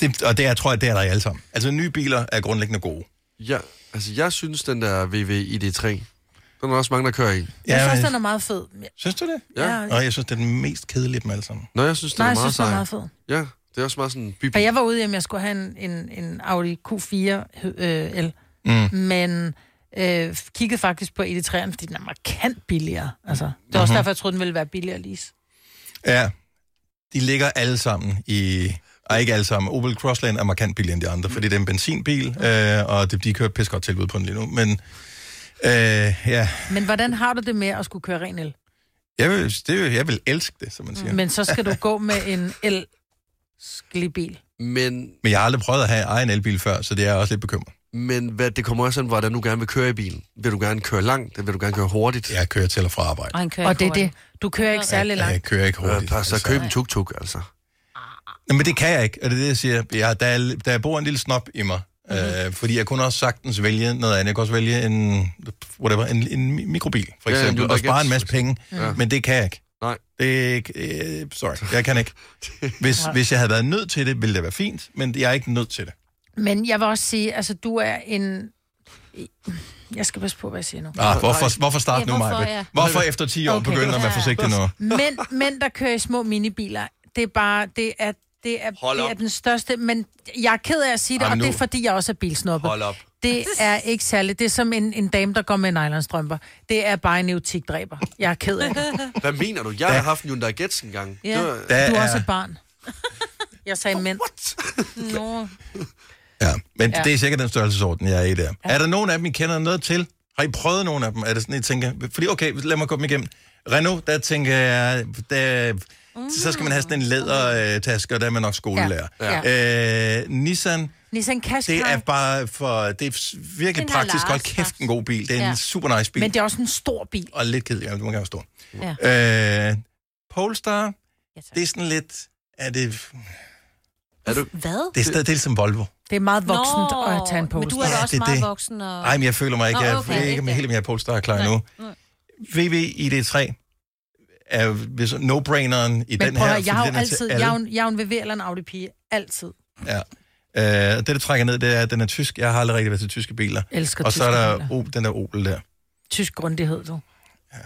Det, og det jeg tror jeg, det er der i alle sammen. Altså, nye biler er grundlæggende gode. Ja, altså jeg synes, den der V V I D tre, den er der også mange, der kører i. Ja, jeg synes, men... den er meget fed. Synes du det? Ja. ja. Nå, jeg synes, det er den mest kedelige dem alle sammen. Nå, jeg synes, den er, meget, synes, den er meget fed. Ja, det er også meget sådan en bybil. For jeg var ude, at jeg skulle have en, en, en Audi Q fire øh, L, mm. men... Øh, kiggede faktisk på E D tre'eren, fordi den er markant billigere. Altså, det er mm-hmm. også derfor, jeg troede, den ville være billigere at lease. Ja, de ligger alle sammen i... Ej, ikke alle sammen. Opel Crossland er markant billigere end de andre, mm. fordi det er en benzinbil, øh, og de, de kører et pis godt tilbud på den lige nu. Men, øh, ja. Men hvordan har du det med at skulle køre ren el? Jeg vil, det, jeg vil elske det, som man siger. Mm. Men så skal du gå med en el-skelig bil. Men... Men jeg har aldrig prøvet at have egen elbil før, så det er også lidt bekymret. Men hvad, det kommer også an, hvordan du gerne vil køre i bilen. Vil du gerne køre langt? Vil du gerne køre hurtigt? Jeg kører til og fra arbejde. Og, og det er det. Du kører ikke særlig langt. Jeg, jeg kører ikke hurtigt. Ja, så altså. Køb en tuk-tuk, altså. Nå, men det kan jeg ikke, og det er det, jeg siger. Jeg, der, er, der bor en lille snop i mig, mm-hmm. øh, fordi jeg kunne også sagtens vælge noget andet. Jeg kunne også vælge en, whatever, en, en mikrobil, for eksempel, ja, og spare en masse penge, ja. Men det kan jeg ikke. Nej. Det, øh, sorry, jeg kan ikke. Hvis, hvis jeg havde været nødt til det, ville det være fint, men jeg er ikke nødt til det. Men jeg vil også sige, altså du er en... Jeg skal passe på, hvad jeg siger nu. Ah, hvorfor, hvorfor starte ja, nu, Mai-Britt? Ja. Hvorfor efter ti år okay. begynder at være forsigtig nu? Mænd, mænd, der kører i små minibiler, det er bare... Det er Det er, det er den største, men jeg er ked af at sige det, Jamen og nu. det er fordi, jeg også er bilsnobbet. Hold op. Det er ikke særligt. Det er som en, en dame, der går med nylonstrømper. Det er bare en eutikdræber. Jeg er ked af det. Hvad mener du? Jeg har haft en Hyundai Getz engang. Ja, du er også et barn. Jeg sagde mænd. Nå. Ja, men ja. det er sikkert den størrelsesorden, jeg er i der. Ja. Er der nogen af dem, I kender noget til? Har I prøvet nogen af dem? Er det sådan, I tænker? Fordi okay, lad mig komme igennem. Renault, der tænker jeg... Der Mm. Så skal man have sådan en lædertaske, og der er man nok skolelærer. Ja. Ja. Øh, Nissan, Nissan Qashqai. Det er bare for... Det er virkelig praktisk. Hold kæft en god bil. Det er ja. en super nice bil. Men det er også en stor bil. Og lidt kedelig. Ja, du må gerne være stor. Ja. Øh, Polestar, ja, det er sådan lidt... Er det... Er du, Hvad? Det er stadig som Volvo. Det er meget voksent Nå, at tage en Polestar. Men du er da også ja, det, meget det. voksen. Og... Ej, men jeg føler mig ikke. Nå, okay, jeg okay, ikke med hele min Polestar er klar nu. V V I D tre er no-braineren i den her. Men jeg har jo altid, jeg har en V V eller en Audi-pige, altid. Ja. Øh, det, der trækker ned, det er, at den er tysk. Jeg har aldrig rigtig været til tyske biler. Elsker og tyske biler. Og så er der o, den der Opel der. Tysk grundighed, du. Ja.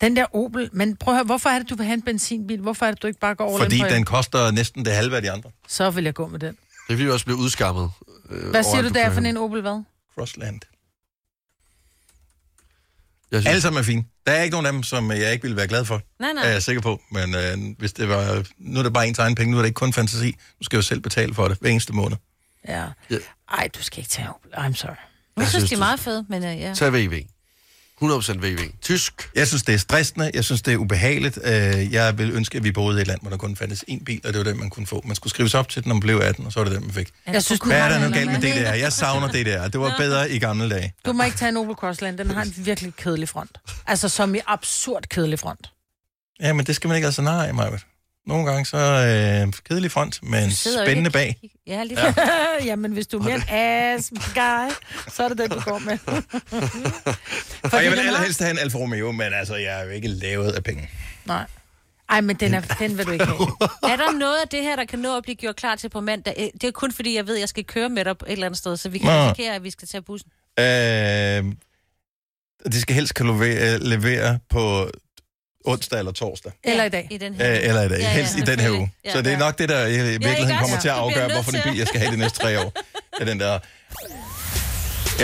Den der Opel, men prøv at høre, hvorfor er det, du vil have en benzinbil? Hvorfor er det, du ikke bare går over Fordi den Fordi den koster næsten det halve af de andre. Så vil jeg gå med den. Det vil jo også blive udskammet. Øh, hvad siger du der for en Opel, hvad? Crossland. Alle sammen er fine. Der er ikke nogen af dem, som jeg ikke ville være glad for. Nej, nej. Er jeg sikker på. Men øh, hvis det var... Nu er det bare ens egen penge. Nu er det ikke kun fantasi. Du skal jo selv betale for det hver eneste måned. Ja. Yeah. Ej, du skal ikke tage... I'm sorry. Jeg, jeg synes, det er meget fedt, men uh, ja. Tag V V. hundrede procent V V. Tysk. Jeg synes, det er stressende. Jeg synes, det er ubehageligt. Jeg ville ønske, at vi boede i et land, hvor der kun fandtes én bil, og det var den, man kunne få. Man skulle skrives op til den, og man blev atten, og så var det den, man fik. Jeg synes, Hvad er der noget galt med det der? Jeg savner det der. Det var bedre i gamle dage. Du må ikke tage en Opel Crossland. Den har en virkelig kedelig front. Altså som i absurd kedelig front. Ja, men det skal man ikke altså nej, Mai-Britt. Nogle gange så øh, kedelig front, men spændende bag. Ja, lige ja. Jamen, hvis du er mere en ass guy, så er det den, du går med. Og jeg vil allerhelst have en Alfa Romeo, men altså, jeg er jo ikke lavet af penge. Nej. Ej, men den, er, den vil du ikke have. Er der noget af det her, der kan nå at blive gjort klar til på mandag? Det er kun fordi, jeg ved, at jeg skal køre med dig et eller andet sted, så vi kan risikere, at vi skal tage bussen. Øh, det skal helst kan levere, levere på... onsdag eller torsdag. Eller i dag. I den her. Eller i dag. Helst ja, ja. i den her uge. Ja, ja. Så det er nok det, der i virkeligheden ja, kommer til at afgøre, hvorfor den bil, jeg skal have de næste tre år. Ja, den der.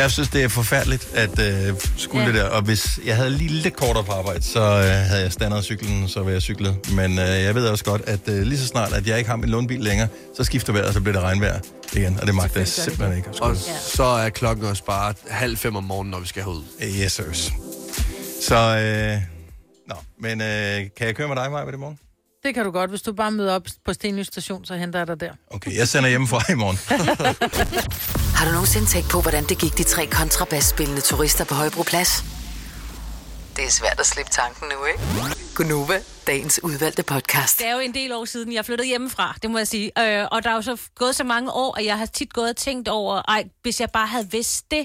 Jeg synes, det er forfærdeligt at øh, skulle ja. det der. Og hvis jeg havde lige lidt kortere på arbejde, så øh, havde jeg standet cyklen, så ville jeg cyklet. Men øh, jeg ved også godt, at øh, lige så snart, at jeg ikke har min lånebil længere, så skifter vejret, og så bliver det regnvejr igen. Og det magter jeg simpelthen ikke. Og så er klokken også bare halv fem om morgenen, når vi skal herud. Yes, sirs. Så... Øh, Nå, men øh, kan jeg køre med dig, Maja, i morgen? Det kan du godt. Hvis du bare møder op på Stenly Station, så henter jeg dig der. Okay, jeg sender hjemmefra i morgen. Har du nogensinde tænkt på, hvordan det gik de tre kontrabasspillende turister på Højbroplads? Det er svært at slippe tanken nu, ikke? Gunova, dagens udvalgte podcast. Det er jo en del år siden, jeg flyttede hjemmefra, det må jeg sige. Øh, og der er jo så gået så mange år, og jeg har tit gået og tænkt over, ej, hvis jeg bare havde vidst det,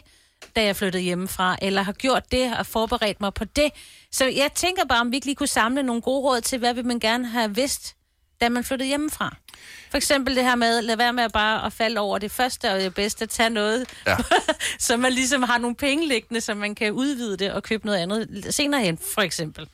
da jeg flyttede hjemmefra, eller har gjort det og forberedt mig på det. Så jeg tænker bare, om vi ikke lige kunne samle nogle gode råd til, hvad vil man gerne have vidst, da man flyttede hjemmefra. For eksempel det her med, lad være med at bare at falde over det første og det bedste, at tage noget, ja. så man ligesom har nogle penge liggende, så man kan udvide det og købe noget andet senere hen, for eksempel.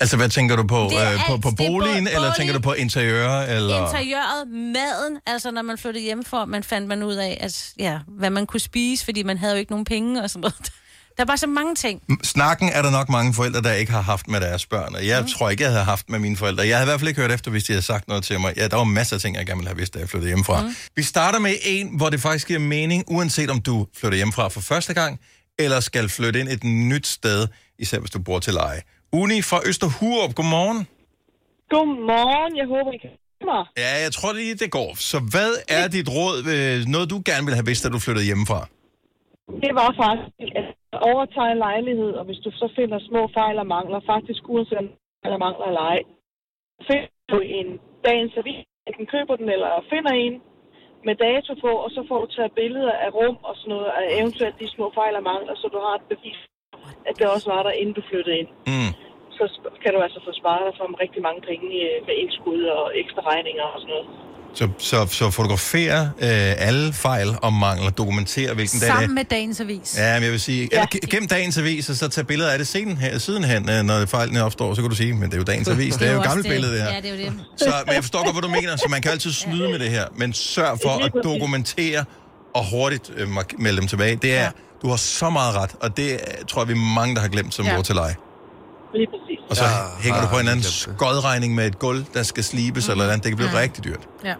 Altså, hvad tænker du på? Øh, på, på boligen, bo- eller tænker du på interiøret? Eller? Interiøret, maden. Altså, når man flyttede hjemmefra, man fandt man ud af, at, ja, hvad man kunne spise, fordi man havde jo ikke nogen penge og sådan noget. Der er bare så mange ting. Snakken er der nok mange forældre, der ikke har haft med deres børn. Og jeg mm. tror ikke, jeg havde haft med mine forældre. Jeg havde i hvert fald ikke hørt efter, hvis de havde sagt noget til mig. Ja, der var masser af ting, jeg gerne ville have vidst, da jeg flyttede hjemmefra. Mm. Vi starter med en, hvor det faktisk giver mening, uanset om du flytter hjemmefra for første gang, eller skal flytte ind et nyt sted, især hvis du bor til leje. Uni fra Østerhurup, godmorgen. Godmorgen, jeg håber, I kan høre mig. Ja, jeg tror lige, det går. Så hvad er dit råd, noget du gerne ville have vidst, da du flyttede hjemmefra? Det var faktisk at overtage en lejlighed, og hvis du så finder små fejl og mangler, faktisk uanset eller mangler eller ej, finder du en dagens avis, enten køber den eller finder en med dato på, og så får du taget billeder af rum og sådan noget, og eventuelt de små fejl og mangler, så du har et bevis, at det også var der, inden du flyttede ind. Mm. Så kan du altså få sparet dig for rigtig mange penge med indskud og ekstra regninger og sådan noget. Så, så, så fotograferer øh, alle fejl og mangler, dokumenterer hvilken dag det er. Sammen med dagens avis. Ja, men jeg vil sige, ja. Eller, gennem dagens avis, og så tager billeder af det sidenhen, sidenhen, når fejlene opstår, så kan du sige, men det er jo dagens avis, det er jo et gammelt billede det her. Ja, det er jo det. Så, men jeg forstår godt, hvad du mener, så man kan altid snyde med det her, men sørg for at dokumentere og hurtigt øh, melde dem tilbage. Det er, ja. Du har så meget ret, og det tror jeg, vi er mange, der har glemt som ja. Mor til dig. Lige præcis. Og så ja, hænger ja, du på en eller anden skodregning med et gulv, der skal slibes mm. eller andet. Det kan blive ja. Rigtig dyrt. Ja.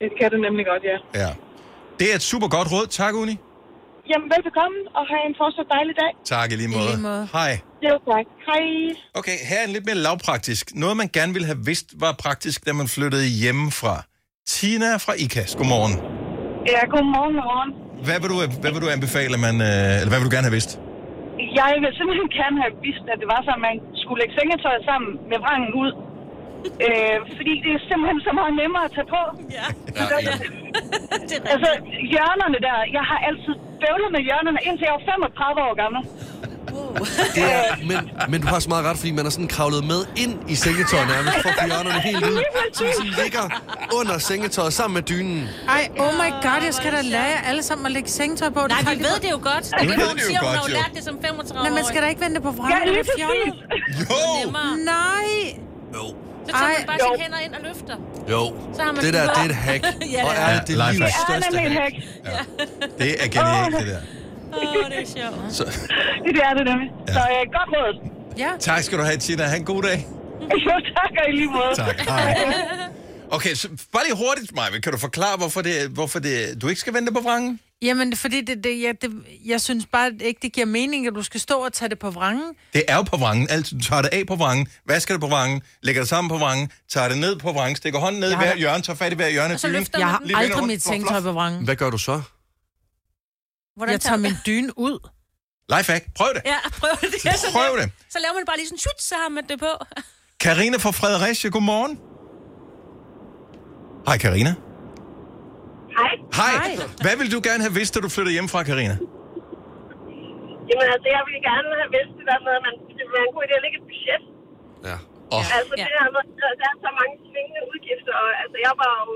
Det kan det nemlig godt, ja. ja. Det er et super godt råd. Tak, Uni. Jamen, velbekomme, og have en fortsat dejlig dag. Tak, i lige måde. I lige måde. Hej. Jo, tak. Hej. Okay, her er en lidt mere lavpraktisk. Noget, man gerne ville have vidst, var praktisk, da man flyttede hjemmefra. Tina fra I K A S. Godmorgen. Ja, godmorgen, morgen. Hvad vil du, hvad vil du anbefale, man, eller hvad vil du gerne have vidst? Jeg vil simpelthen gerne have vidst, at det var sådan, at man skulle lægge sengetøjet sammen med vrangen ud. Øh, fordi det er simpelthen så meget nemmere at tage på. Ja. Ja, ja. Altså, hjørnerne der. Jeg har altid bøvlet med hjørnerne, indtil jeg var femogtredive år gammel. Wow. Det er, men, men du har så meget ret, fordi man er sådan kravlet med ind i sengetøjet nærmest, for hjørnerne helt ud, som sådan ligger under sengetøjet sammen med dynen. Ej, oh my god, jeg skal da lære alle sammen at lægge sengetøj på. Nej, vi ved det jo godt. Det er hun siger, hun har jo lært det som femogtredive år. Men man skal da ikke vente på vrangerne eller fjollet. Jo! Nej! Jo. Så tager man bare jo. Sine hænder ind og løfter. Jo, det der, det er et hack. ja, og er det det livets største hack. Ja. Det er genialt, det der. Åh, oh, det er sjovt. Så. Det er det nemlig. Ja. Så øh, godt råd. Ja. Tak skal du have, Tina. Ha' en god dag. Jo, tak og i lige måde. Tak. Hej. Okay, så bare lige hurtigt, Maja. Kan du forklare, hvorfor, det, hvorfor det, du ikke skal vente på vrangen? Jamen, fordi det, det, jeg, det, jeg synes bare ikke, det giver mening, at du skal stå og tage det på vrangen. Det er jo på vrangen. Altid, du tager det af på vrangen, vasker det på vrangen, lægger det sammen på vrangen, tager det ned på vrangen, stikker hånden ned i hver hjørne, tager fat i hver hjørne. Så løfter jeg har aldrig mit sengetøj på vrangen. Hvad gør du så? Hvordan jeg tager min dyne ud. Lifehack. Prøv det. Ja, prøv det. Ja, så prøv det. Så laver man bare lige sådan, shoot, så har man det på. Karina fra Fredericia, godmorgen. Hej, Karina. Hej. Hej. Hej. Hvad ville du gerne have vidst, da du flyttede hjem fra, Karina? Jamen altså, jeg ville gerne have vidst det der med, at man, man kunne lægge et budget. Ja. Oh. Altså, det her med, der er så mange svingende udgifter. Og, altså, jeg var jo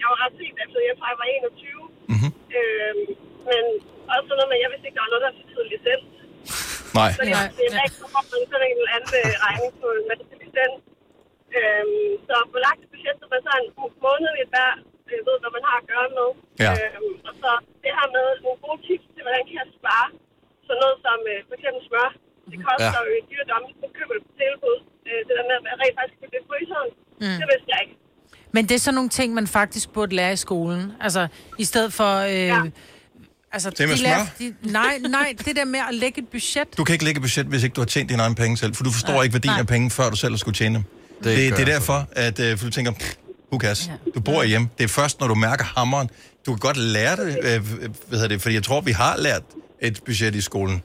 jeg var ret sygt, efter jeg fra jeg var enogtyve. Mhm. Øhm, Men også noget med, jeg vidste ikke, der var noget, der er for tidlig licens. Nej. Så jeg er ikke så meget, så er en anden regning på en masse licens. Øhm, så på lagt budget, så var sådan en måned i et vær, jeg ved, hvad man har at gøre med. Ja. Øhm, og så det her med nogle gode tips til, hvordan kan jeg spare. Så noget som øh, for eksempel smør. Det koster jo ja. En dyrdom, hvis man køber det på tilbud. Øh, det der med, at man rent faktisk køber det i fryseren, mm. det vidste jeg ikke. Men det er sådan nogle ting, man faktisk burde lære i skolen. Altså, i stedet for... Øh, ja. Altså, det med de lærer, de, nej, nej, det der med at lægge et budget. Du kan ikke lægge et budget, hvis ikke du har tjent dine egne penge selv, for du forstår nej, ikke værdien nej. Af penge, før du selv skulle tjene dem. Det, det, det er derfor, at øh, du tænker, who cares? Ja. Du bor hjemme. Det er først, når du mærker hammeren. Du kan godt lære det, øh, hvad hedder det, fordi jeg tror, vi har lært et budget i skolen.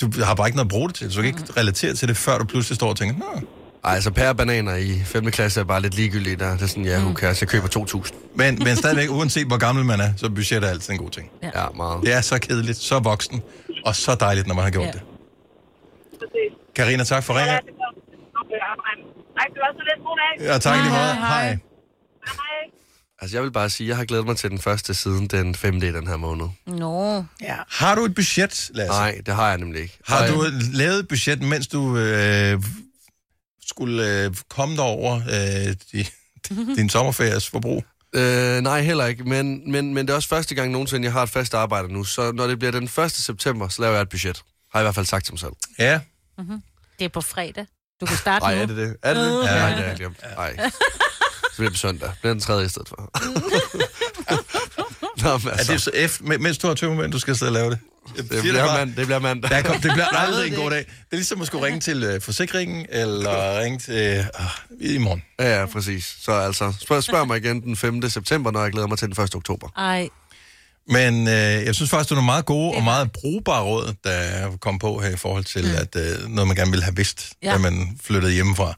Du har bare ikke noget at bruge det til, så du kan ikke relatere til det, før du pludselig står og tænker, nej. Ej, altså pære bananer i femte klasse er bare lidt ligegyldigt, der. Det er sådan, ja, hun kan, så køber to tusind. Men, men stadigvæk, uanset hvor gammel man er, så budget er altid en god ting. Ja, ja meget. Det er så kedeligt, så voksen, og så dejligt, når man har gjort ja. Det. Karina, tak for ringen. Ja, tak, du var så lidt god dag. Ja, tak lige meget. Hej. Hej. Altså, jeg vil bare sige, jeg har glædet mig til den første siden den femte i den her måned. Nå. Ja. Har du et budget, Lasse? Nej, det har jeg nemlig ikke. Har Ej. Du lavet et budget, mens du... Øh, skulle øh, komme derover øh, de, de, din sommerferieres forbrug? Øh, nej, heller ikke. Men, men, men det er også første gang nogensinde, jeg har et fast arbejde nu. Så når det bliver den første september, så laver jeg et budget. Har jeg i hvert fald sagt til mig selv. Ja. Mm-hmm. Det er på fredag. Du kan starte Ej, nu. Nej, er det det? Er det det? Ja, ja, ja. Nej. Så bliver det på søndag. Det bliver den tredje i stedet for. Nå, altså. Er det så efter, mens du har tømmermænd, du skal sidde og lave det? Det bliver, mand, det bliver mandag. Der kom, det bliver aldrig en god dag. Det er ligesom at skulle ringe til øh, forsikringen, eller ringe til øh, i morgen. Ja, ja, præcis. Så altså, spørg, spørg mig igen den femte september, når jeg glæder mig til den første oktober. Ej. Men øh, jeg synes faktisk, det er nogle meget gode og meget brugbare råd, der kom på her i forhold til, mm. at øh, noget man gerne ville have vidst, ja. Da man flyttede hjemmefra.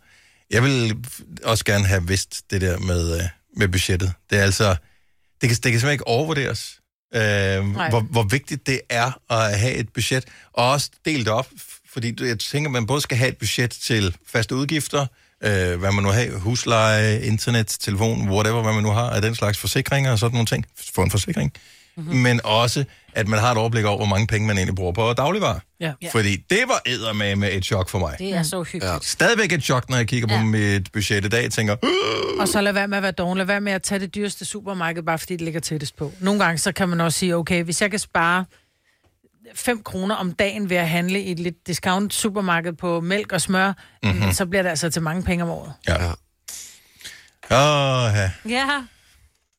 Jeg vil også gerne have vidst det der med, øh, med budgettet. Det er altså, det kan, det kan simpelthen ikke overvurderes. Øh, hvor, hvor vigtigt det er at have et budget, og også delt op, fordi jeg tænker, man både skal have et budget til faste udgifter, øh, hvad man nu har, husleje, internet, telefon, whatever, hvad man nu har af den slags forsikringer og sådan nogle ting, for en forsikring. Mm-hmm. Men også, at man har et overblik over, hvor mange penge man egentlig bruger på dagligvarer. Ja. Fordi det var eddermame med et chok for mig. Det er så hyggeligt. Ja. Stadigvæk et chok, når jeg kigger ja. på mit budget i dag og tænker... Åh! Og så lad være med at være doven. Lad være med at tage det dyreste supermarked, bare fordi det ligger tættest på. Nogle gange så kan man også sige, okay, hvis jeg kan spare fem kroner om dagen ved at handle i et lidt discount supermarked på mælk og smør, mm-hmm. så bliver det altså til mange penge om året. Ja. Åh, ja. Ja.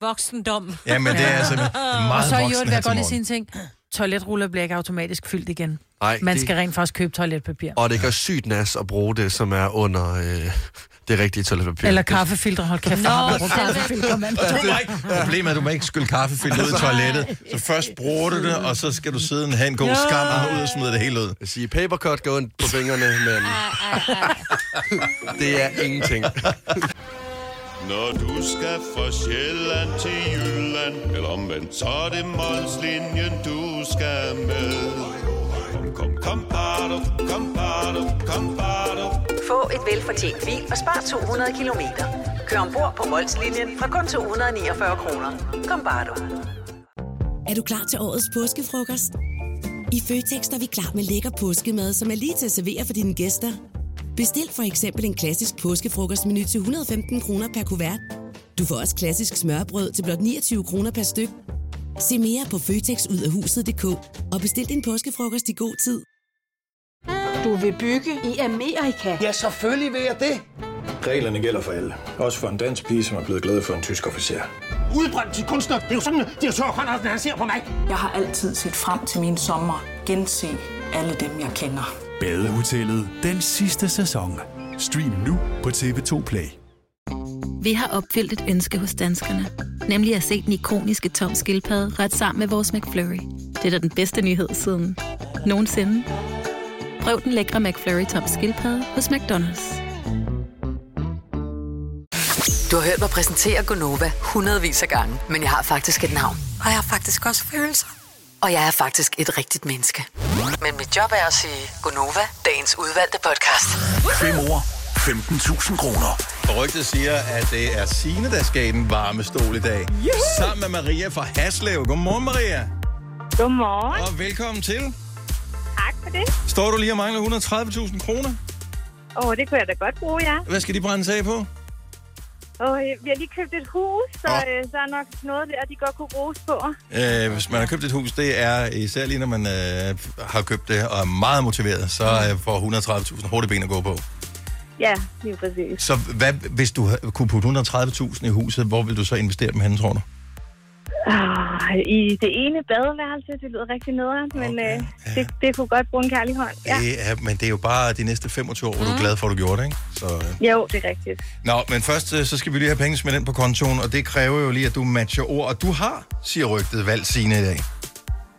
Voksendom. Ja, men det er altså meget voksen. Og så er jo, det er godt i sine ting. Toiletruller bliver ikke automatisk fyldt igen. Ej, man det... skal rent faktisk købe toiletpapir. Og det gør sygt nas at bruge det, som er under øh, det rigtige toiletpapir. Eller kaffefiltre. Hold kæft, no, har man kaffefiltre, mand. Problemet er, at du må ikke skylde kaffefiltre ud i toilettet. Så først bruger du det, og så skal du siden have en god skam og ud og smide det hele ud. Jeg siger, papercut går ind på fingrene, men det er ingenting. Når du skal fra Sjælland til Jylland, eller omvendt, så er det Molslinjen, du skal med. Kom, kom, kom, bado, kom, bado, kom, bado. Få et velfortjent bil og spar to hundrede kilometer. Kør ombord på Molslinjen fra kun to hundrede niogfyrre kroner. Kom, bado. Er du klar til årets påskefrokost? I Føtex er vi klar med lækker påskemad, som er lige til at servere for dine gæster. Bestil for eksempel en klassisk påskefrokostmenu til et hundrede og femten kroner per kuvert. Du får også klassisk smørbrød til blot niogtyve kroner per styk. Se mere på føtexudafhuset punktum d k og bestil din påskefrokost i god tid. Du vil bygge i Amerika? Ja, selvfølgelig vil jeg det. Reglerne gælder for alle. Også for en dansk pige, som er blevet glad for en tysk officer. Udbrøndt til kunstner. Det er jo sådan, at de har tørt, han ser på mig. Jeg har altid set frem til min sommer. Gense alle dem, jeg kender. Badehotellet. Den sidste sæson. Stream nu på T V to Play. Vi har opfyldt et ønske hos danskerne. Nemlig at se den ikoniske tom skildpadde ret sammen med vores McFlurry. Det er da den bedste nyhed siden nogensinde. Prøv den lækre McFlurry tom skildpadde hos McDonald's. Du har hørt mig præsentere Gunova hundredvis af gange, men jeg har faktisk et navn. Og jeg har faktisk også følelser. Og jeg er faktisk et rigtigt menneske. Men mit job er at sige Gunova, dagens udvalgte podcast. Fem år, femten tusind kroner. Og rygtet siger, at det er Signe, der skal i den varme stol i dag. Yay! Sammen med Maria fra Haslev. Godmorgen, Maria. Godmorgen. Og velkommen til. Tak for det. Står du lige og mangler et hundrede og tredive tusind kroner? Åh, oh, det kunne jeg da godt bruge, ja. Hvad skal de brændes af på? Og vi har lige købt et hus, så oh. øh, der er nok noget der, de godt kunne bruges på. Øh, hvis man har købt et hus, det er især lige, når man øh, har købt det og er meget motiveret, så øh, får et hundrede og tredive tusind hurtigt ben at gå på. Ja, lige præcis. Så hvad, hvis du kunne putte et hundrede og tredive tusind i huset, hvor vil du så investere dem hen, tror du? Oh, i det ene badeværelse, det lyder rigtig nederen, okay. men øh, ja. det, det kunne godt bruge en kærlig hånd. Ja. Det er, men det er jo bare de næste femogtyve år, hvor mm. du er glad for, at du gjorde det, ikke? Så, øh. Jo, det er rigtigt. Nå, men først så skal vi lige have penge smidt ind på kontoen, og det kræver jo lige, at du matcher ord. Og du har, siger rygtet, valgt Signe i dag.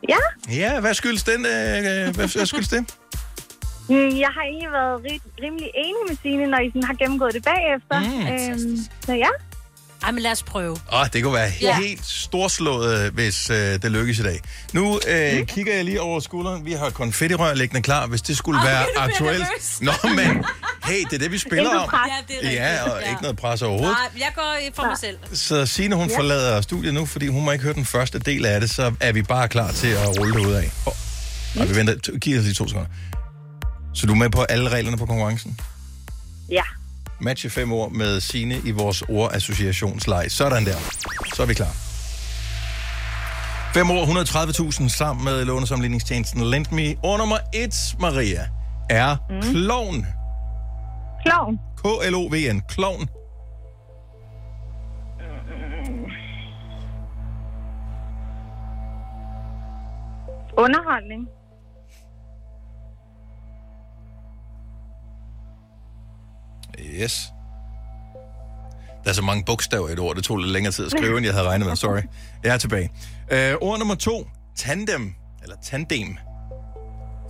Ja. Ja, hvad skyldes den? Øh, hvad skyldes det? Jeg har egentlig været rim- rimelig enig med Signe, når I sådan har gennemgået det bagefter. Mm. Øhm, så ja. Ej, men lad os prøve. Åh, oh, det kunne være yeah. helt storslået, hvis øh, det lykkes i dag. Nu øh, kigger jeg lige over skulderen. Vi har konfettirør liggende klar, hvis det skulle oh, være det aktuelt. Nå, men hey, det er det, vi spiller om. Ja, det er ja, og ja. ikke noget pres overhovedet. Nej, jeg går for mig selv. Så Signe, hun ja. forlader studiet nu, fordi hun må ikke høre den første del af det, så er vi bare klar til at rulle det ud af. Og oh. mm. vi venter. T- giver os lige to sekunder. Så du er med på alle reglerne på konkurrencen? Ja. Matche fem ord med Signe i vores ordassociationsleje. Sådan der. Så er vi klar. Fem ord, et hundrede og tredive tusind sammen med lånesammenligningstjenesten Lendme. Ord nummer et, Maria, er mm. klovn. Klovn. K L O V N. Klovn. Mm. Underholdning. Yes. Der er så mange bogstaver i et ord. Det tog lidt længere tid at skrive, end jeg havde regnet med. Sorry. Jeg er tilbage. Øh, ord nummer to. Tandem. Eller tandem.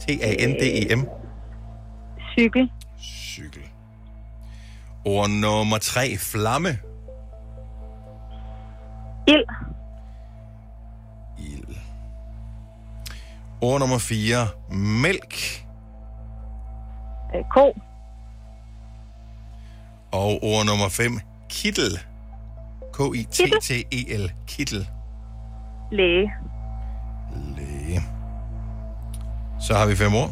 T A N D E M. Cykel. Cykel. Ord nummer tre. Flamme. Ild. Ild. Ord nummer fire. Mælk. Ko. Og ord nummer fem, kittel. K-I-T-T-E-L. Kittel. Læge. Læge. Så har vi fem ord.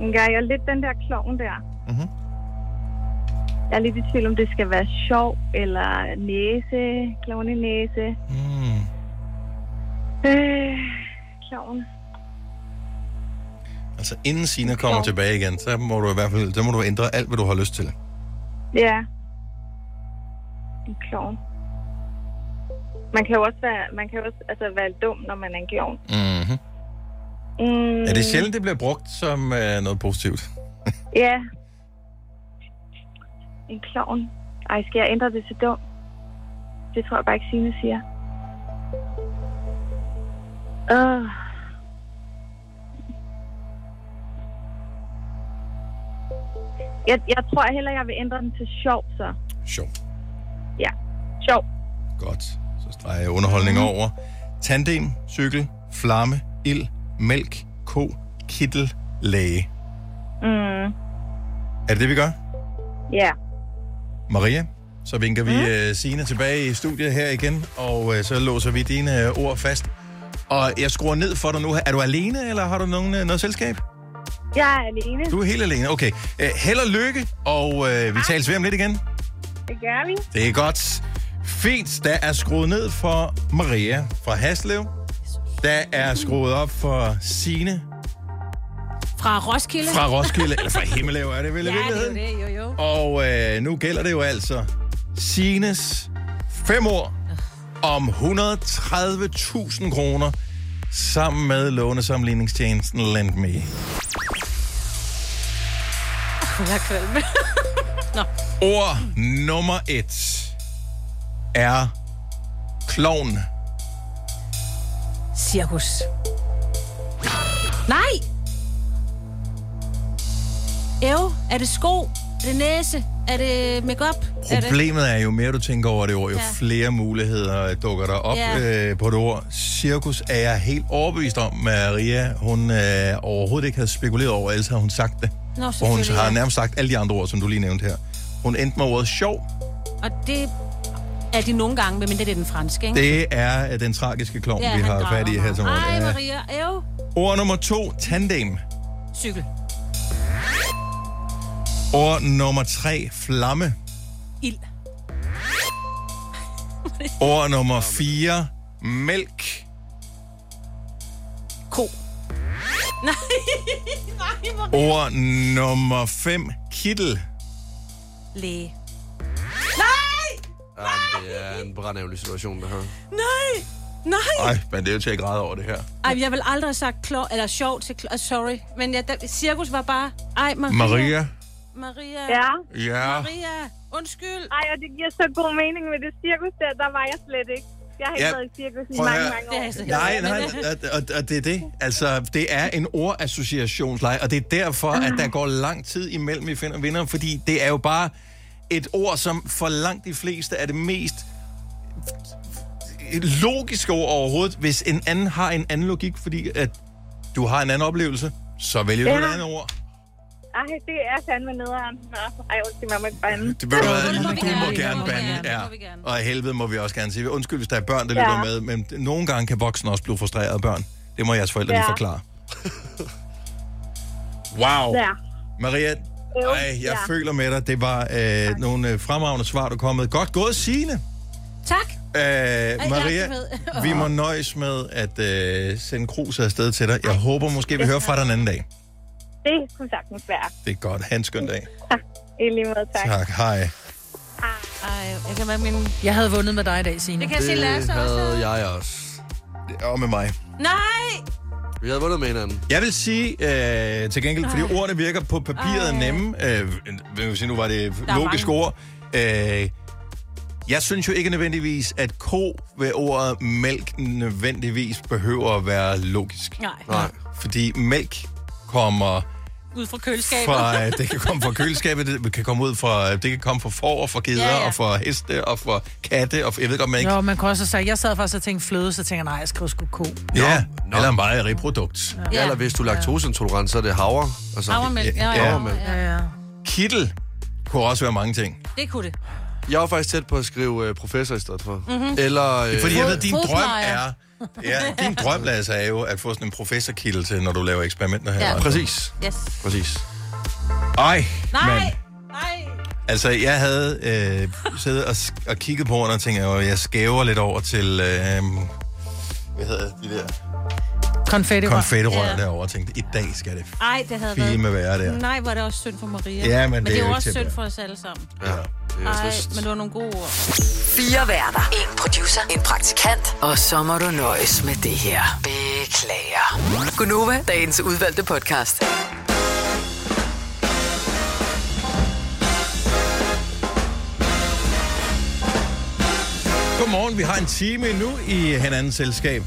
Ja, jeg er lidt den der kloven der. Mm-hmm. Jeg er lidt i tvivl, om det skal være sjov eller næse. Kloven i næse. Mm. Øh, kloven. Altså inden Signe kommer tilbage igen, så må du i hvert fald, så må du ændre alt, hvad du har lyst til. Ja. En klovn. Man kan jo også være, man kan jo også altså være dum, når man er en klovn. Mhm. Mm. Er det sjældent, det bliver brugt som uh, noget positivt? Ja. En klovn. Ej, skal jeg ændre det til dum? Det tror jeg bare ikke, Signe siger. Åh. Uh. Jeg, jeg tror jeg heller, jeg vil ændre den til sjov, så. Sjov. Ja, sjov. Godt. Så streger jeg underholdning over. Tandem, cykel, flamme, ild, mælk, ko, kittel, læge. Mm. Er det det, vi gør? Ja. Maria, så vinker vi mm. uh, Signe tilbage i studiet her igen, og uh, så låser vi dine uh, ord fast. Og jeg skruer ned for dig nu. Er du alene, eller har du nogen, uh, noget selskab? Jeg er alene. Du er helt alene, okay. Held og lykke, og øh, vi tales ved om lidt igen. Det gør vi. Det er godt. Fint, der er skruet ned for Maria fra Haslev. Der er skruet op for Signe. Fra Roskilde. Fra Roskilde, eller fra Himmelev, er det vel i virkeligheden? Ja, det er det, jo jo. Og øh, nu gælder det jo altså Signes fem år om et hundrede og tredive tusind kroner sammen med lånesammenligningstjenesten Lendme. Nå. Ord nummer et er klovn. Cirkus. Nej! Ev, er det sko? Er det næse? Er det makeup? Problemet er jo mere du tænker over det ord, jo ja. flere muligheder dukker der op ja. øh, på det ord. Cirkus er jeg helt overbevist om, Maria. Hun øh, overhovedet ikke havde spekuleret over, ellers havde hun sagt det. Nå, og hun har nærmest sagt alle de andre ord, som du lige nævnte her. Hun endte med ordet sjov. Og det er de nogle gange, men det er den franske, ikke? Det er den tragiske klovn, ja, vi har fat i her som ordet. Ej, Maria, ev. Ord nummer to, tandem. Cykel. Ord nummer tre, flamme. Ild. Ord nummer fire, mælk. Ko. Nej, nej, Maria. Ord nummer fem, kittel. Læge. Nej! Jamen, det er en brandævlig situation, det her. Nej! Nej! Ej, men det er jo til at græde over det her. Ej, jeg vil aldrig have sagt klog, eller sjov til klog, sorry. Men ja, der, cirkus var bare, ej, Maria. Maria. Maria. Ja. Ja. Maria, undskyld. Ej, og det giver så god mening med det cirkus der, der var jeg slet ikke. Jeg har ikke ja. været i cirkus i mange, mange år. Det nej, nej, og, og det er det. Altså, det er en ordassociationsleje, og det er derfor, at der går lang tid imellem, vi finder vinder, fordi det er jo bare et ord, som for langt de fleste er det mest logiske ord overhovedet, hvis en anden har en anden logik, fordi at du har en anden oplevelse, så vælger du ja. et andet ord. Ej, det er fandme nederen. Ej, undskyld, man må ikke bande. Det bør, du må, du må gerne bande, ja. Og helvede må vi også gerne sige. Undskyld, hvis der er børn, der ja. lytter med, men nogle gange kan voksne også blive frustrerede af børn. Det må jeres forældre ja. lige forklare. Wow. Ja. Maria, ej, jeg ja. føler med dig. Det var øh, nogle fremragende svar, du kom med. Godt gået, Signe. Tak. Øh, Maria, vi må nøjes med at øh, sende kruset afsted til dig. Jeg håber måske, vi hører fra dig en anden dag. Det kunne sagtens være. Det er godt. Ha' en skøn dag. Tak. I lige måde, tak. Tak. Hej. Hej. Jeg, min... jeg havde vundet med dig i dag, Signe. Det kan jeg sige, Lasse også. Det havde jeg også. Og med mig. Nej! Vi havde vundet med hinanden. Jeg vil sige øh, til gengæld, fordi ordene virker på papiret Ej. nemme. Øh, hvis nu var det logiske ord. Øh, jeg synes jo ikke nødvendigvis, at ko ved ordet mælk nødvendigvis behøver at være logisk. Nej. Nej. Fordi mælk kommer ud fra køleskabet. Fra, det kan komme fra køleskabet, det kan komme ud fra, det kan komme fra får og fra geder ja, ja. og fra heste og fra katte og fra, jeg ved godt man ikke. Jo, man kan også sige, jeg sad faktisk og tænkte fløde, så tænker nej, jeg skriver sgu ko. Ja, Nå. eller en mejeriprodukt. Ja. Ja, eller hvis du er laktoseintolerant, så er det havre. Altså, havremælk. Ja, ja, ja. ja. Kittel. kunne også være mange ting. Det kunne det. Jeg var faktisk tæt på at skrive uh, professor i stedet for. Mm-hmm. Eller, uh, fordi jeg ved, din drøm er... Ja, din drøm, Lasse, er jo at få sådan en professorkilde til, når du laver eksperimenter her. Ja. Præcis. Yes. Præcis. Ej, nej, mand. Nej. Altså, jeg havde øh, siddet og, og kigget på hende og tænkt, at jeg skæver lidt over til... Øh, hvad hedder de der... Konfetterøjer. Konfetterøjer ja. Derovre og tænkte, i dag skal det Ej, det havde filme været. Være der. Nej, var det også synd for Maria. Ja, men, men det, det er jo også synd for os alle sammen. Ja. Ja. Nej, men du har nogle gode ord. Fire værter. En producer. En praktikant. Og så må du nøjes med det her. Beklager. Gunova, dagens udvalgte podcast. Godmorgen, vi har en time endnu i hinandens selskab.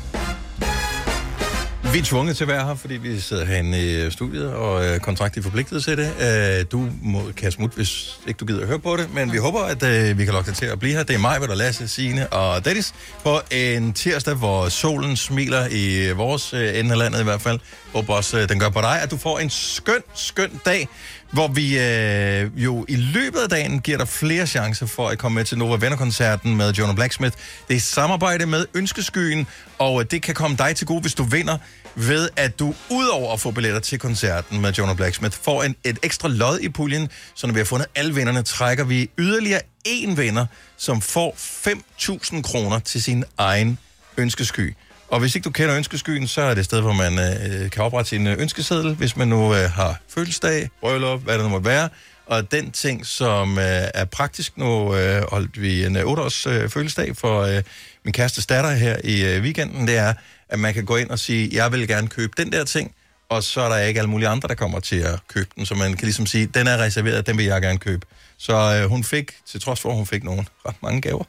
Vi er tvunget til at være her, fordi vi sidder herinde i studiet, og øh, kontrakt er forpligtet til det. Øh, du må, kan smutte, hvis ikke du gider at høre på det, men vi håber, at øh, vi kan lokke dig til at blive her. Det er Mai-Britt og Lasse, Signe og Dennis på en tirsdag, hvor solen smiler i vores øh, ende af landet i hvert fald, og også øh, den gør på dig, at du får en skøn, skøn dag, hvor vi øh, jo i løbet af dagen giver dig flere chancer for at komme med til Nova Vennerkoncerten med Jonah Blacksmith. Det er samarbejde med Ønskeskyen, og det kan komme dig til gode, hvis du vinder, ved at du udover at få billetter til koncerten med Jonah Blacksmith, får en, et ekstra lod i puljen, så når vi har fundet alle vinderne, trækker vi yderligere én vinder, som får fem tusind kroner til sin egen ønskesky. Og hvis ikke du kender Ønskeskyen, så er det et sted, hvor man øh, kan oprette sin ønskeseddel, hvis man nu øh, har fødselsdag, bryllup, hvad det nu måtte være. Og den ting, som øh, er praktisk, nu øh, holdt vi en otte års øh, fødselsdag for øh, min kærestes datter her i øh, weekenden, det er, at man kan gå ind og sige, jeg vil gerne købe den der ting, og så er der ikke alle mulige andre, der kommer til at købe den. Så man kan ligesom sige, den er reserveret, den vil jeg gerne købe. Så øh, hun fik, til trods for, at hun fik nogen ret mange gaver,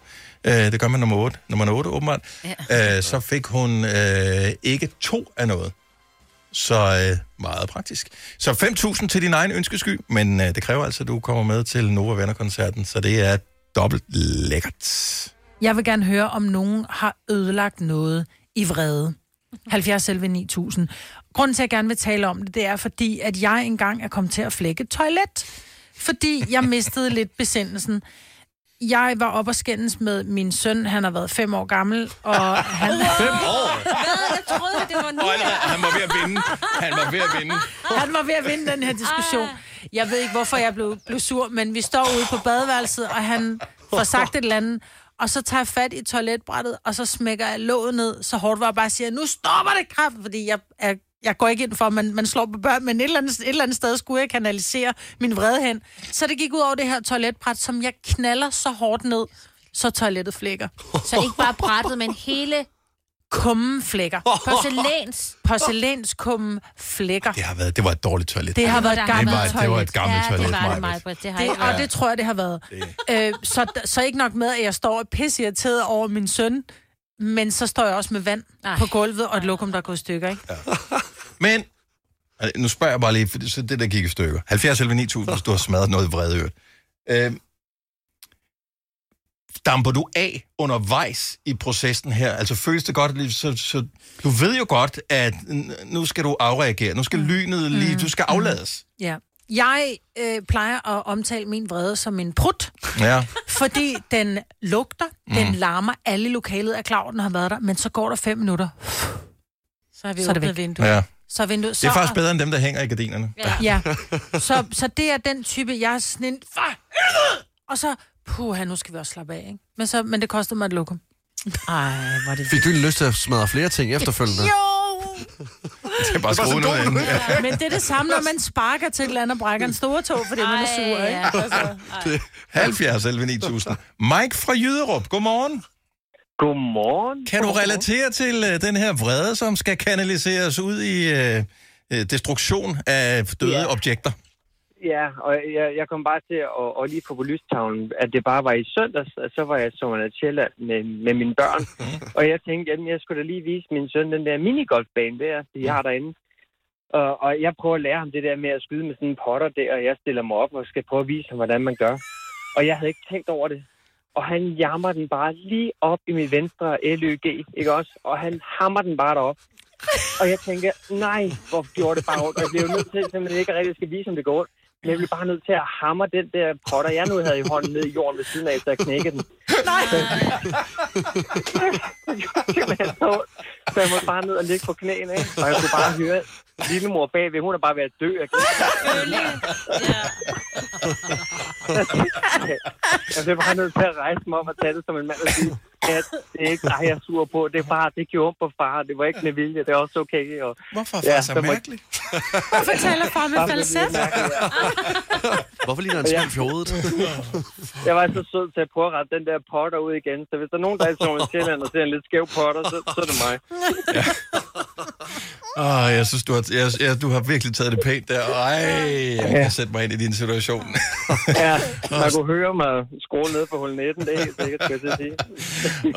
øh, det gør man nummer otte, nummer otte åbenbart, ja. øh, så fik hun øh, ikke to af noget. Så øh, meget praktisk. Så fem tusind til din egen ønskesky, men øh, det kræver altså, at du kommer med til Nova Vennerkoncerten, så det er dobbelt lækkert. Jeg vil gerne høre, om nogen har ødelagt noget i vrede. halvfjerds elleve ni tusind. Grunden til, at jeg gerne vil tale om det, det er fordi, at jeg engang er kommet til at flække et toilet, fordi jeg mistede lidt besindelsen. Jeg var oppe og skændes med min søn. Han har været fem år gammel, og han... Fem år? Hvad? Jeg troede, det var nu. Han var ved at vinde. Han var ved at vinde. Han var ved at vinde den her diskussion. Jeg ved ikke, hvorfor jeg blev, blev sur, men vi står ude på badeværelset, og han får sagt et eller andet, og så tager jeg fat i toiletbrættet, og så smækker jeg låget ned, så hårdt var jeg bare siger, nu stopper det kraft, fordi jeg, jeg, jeg går ikke ind for, at man, man slår på børn, men et eller, andet, et eller andet sted skulle jeg kanalisere min vrede hen. Så det gik ud over det her toiletbræt, som jeg knaller så hårdt ned, så toilettet flækker. Så ikke bare brættet, men hele kummen flækker. Porcelæns. Porcelænskummen flækker. Det har været, det var et dårligt toilet. Det har været et gammelt toilet. Det var et gammelt toilet. Ja, det var det meget bredt. Det, det, og ja. Det tror jeg, det har været. Øh, så, så ikke nok med, at jeg står pisseirriteret over min søn, men så står jeg også med vand Ej. På gulvet og et lokum, der går i stykker, ikke? Ja. Men, nu spørger jeg bare lige, for det, det der gik i stykker. halvfjerds elleve ni tusind, du har smadret noget vrede øret. Øh, Damper du af undervejs i processen her? Altså føles det godt, så, så du ved jo godt, at nu skal du afreagere, nu skal lynet lige, du skal aflades. Ja. Jeg øh, plejer at omtale min vrede som en prut, ja. Fordi den lugter, den mm. larmer, alle lokalet er klar, den har været der, men så går der fem minutter. Så er vi åbnet vinduet. Ja. Så vinduet, så det er faktisk bedre end dem, der hænger i gardinerne. Ja. Ja. Så, så det er den type, jeg er sådan en... Og så... Puh, nu skal vi også slappe af, ikke? Men, så, men det kostede mig et lokum. Ej, hvor det... Fik du lyst til at smadre flere ting efterfølgende? Jo! Det er bare skruet noget af. Ja. Men det er det samme, når man sparker til et eller andet og brækker en store tog, fordi Ej, man er sur, ikke? Ja, altså, halvfjerds elleve ni tusind. Mike fra Jyderup, godmorgen. Godmorgen. Kan du relatere til uh, den her vrede, som skal kanaliseres ud i uh, uh, destruktion af døde yeah. objekter? Ja, og jeg, jeg kom bare til at, at lige på lystavlen, at det bare var i søndags, og så var jeg som en tjæller med, med mine børn. Og jeg tænkte, jamen jeg skulle da lige vise min søn den der minigolfbane der, de har derinde. Og, og jeg prøver at lære ham det der med at skyde med sådan en potter der, og jeg stiller mig op og skal prøve at vise ham, hvordan man gør. Og jeg havde ikke tænkt over det. Og han jammer den bare lige op i min venstre L Ø G, ikke også? Og han hammer den bare derop. Og jeg tænker, nej, hvor gjorde det bare ondt? Jeg blev nødt til, at jeg ikke rigtig skal vise, om det går ondt. nemlig bare nødt til at hamre den der potter, jeg nu havde i hånden ned i jorden ved siden af, så jeg knækkede den. Nej! Så jeg måtte bare ned og ligge på knæene, ikke? Og jeg kunne bare høre lille mor bagved, hun er bare ved at dø. Jeg blev bare nødt til at rejse mig om og tage det som en mand og sige, at det er ikke, nej, jeg er sur på. Det er bare, det gjorde på far, det var ikke med vilje, det er også okay. Og, hvorfor er far ja, så mærkelig? Hvorfor taler far med falsett? Hvorfor ligner han skilf i hovedet? Jeg var så sød til at prøve at rette den der potter ud igen, så hvis der er nogen, der er i Sjælland og ser en lidt skæv potter, så, så er det mig. Ja. Åh, oh, jeg synes, du har, jeg, jeg, du har virkelig taget det pænt der. Ej, jeg kan sætte mig ind i din situation. Ja, man kunne høre mig skrue ned på hul nitten, det er helt sikkert, skal jeg sige.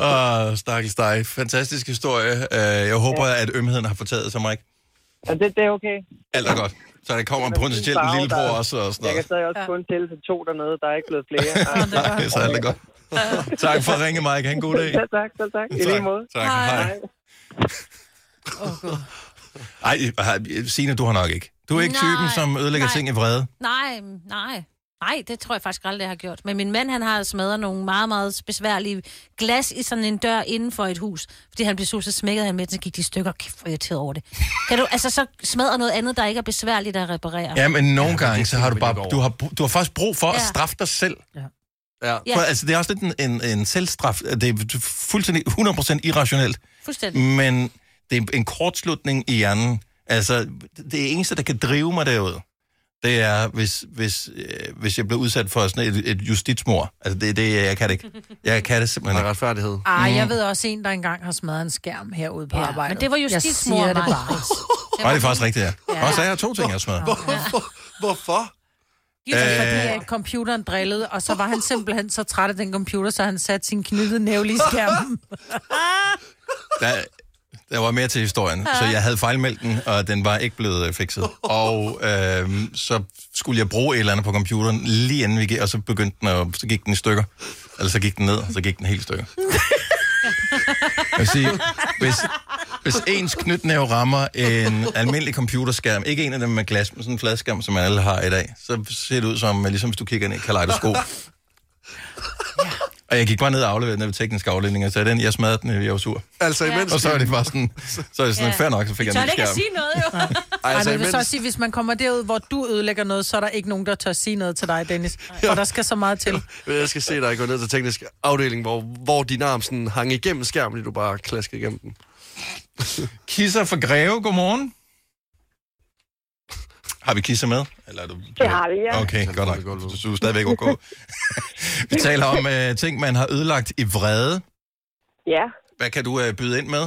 Åh, oh, stakkels dig. Fantastisk historie. Jeg håber, ja. at ømheden har fortaget sig, Mike. Ja, det, det er okay. Alt er godt. Så der kommer en potentiel lillebror også og sådan noget. Jeg kan stadig også ja. kun tælle til to dernede. Der er ikke blevet flere. Nej, så alt er godt. Tak for at ringe, Mike. Ha' en god dag. Ja, tak, tak, tak. I lige måde. Tak, hej. hej. Ej, Signe, du har nok ikke. Du er ikke nej, typen, som ødelægger nej. ting i vrede. Nej, nej. Nej, det tror jeg faktisk aldrig, jeg har gjort. Men min mand, han har smadret nogle meget, meget besværlige glas i sådan en dør inden for et hus. Fordi han blev så smækket af med, så gik de stykker og kæft, hvor irriteret over det. Kan du altså så smadre noget andet, der ikke er besværligt at reparere? Ja, men nogle ja, gange, så har du bare... Du har, du har faktisk brug for ja. at straffe dig selv. Ja. Ja. For, altså, det er også lidt en, en, en selvstraf. Det er fuldstændig hundrede procent irrationelt. Fuldstændig. Men... Det er en kortslutning i hjernen. Altså, det eneste, der kan drive mig derud, det er, hvis, hvis, øh, hvis jeg bliver udsat for sådan et, et justitsmord. Altså, det er det, jeg kan det ikke. Jeg kan det simpelthen ikke. Retfærdighed. Ej, jeg ved også en, der engang har smadret en skærm herude på ja, arbejdet. Men det var justitsmord. Jeg siger det bare. Det var det faktisk rigtigt, ja. ja. Og så er jeg to ting, jeg har smadret. Hvorfor? Hvorfor? Jo, fordi computeren drillede, og så var han simpelthen så træt af den computer, så han satte sin knyttede nævle i skærmen. Der Der var mere til historien, ja. så jeg havde fejlmeldt den, og den var ikke blevet fikset. Og øh, så skulle jeg bruge et eller andet på computeren lige inden vi gik, og så begyndte den, og så gik den i stykker. Eller så gik den ned, og så gik den helt i stykker. Jeg vil sige, hvis, hvis ens knytnæve rammer en almindelig computerskærm, ikke en af dem med glas, men sådan en fladskærm, som alle har i dag, så ser det ud som, ligesom hvis du kigger ned i kaleidoskop. Ja. Og jeg gik bare ned og afleverede den ved teknisk afdeling, og så den, jeg smadrede den, jeg var sur. Altså imens... Ja. Og så er det bare sådan, så er det sådan, ja. fair nok, så fik jeg, jeg en skærm. Så er det ikke at sige noget, jo. Ej, altså, Ej, men jeg vil så sige, hvis man kommer derud, hvor du ødelægger noget, så er der ikke nogen, der tør sige noget til dig, Dennis. For der skal så meget til. Jeg skal se dig gå ned til teknisk afdeling, hvor, hvor din arm sådan hang igennem skærmen, du bare klaskede igennem den. Kisser for Greve, godmorgen. Har vi kisser med? Eller er du... Det har vi, ja. Okay, godt nok. Du synes stadigvæk okay. Vi taler om uh, ting, man har ødelagt i vrede. Ja. Hvad kan du uh, byde ind med?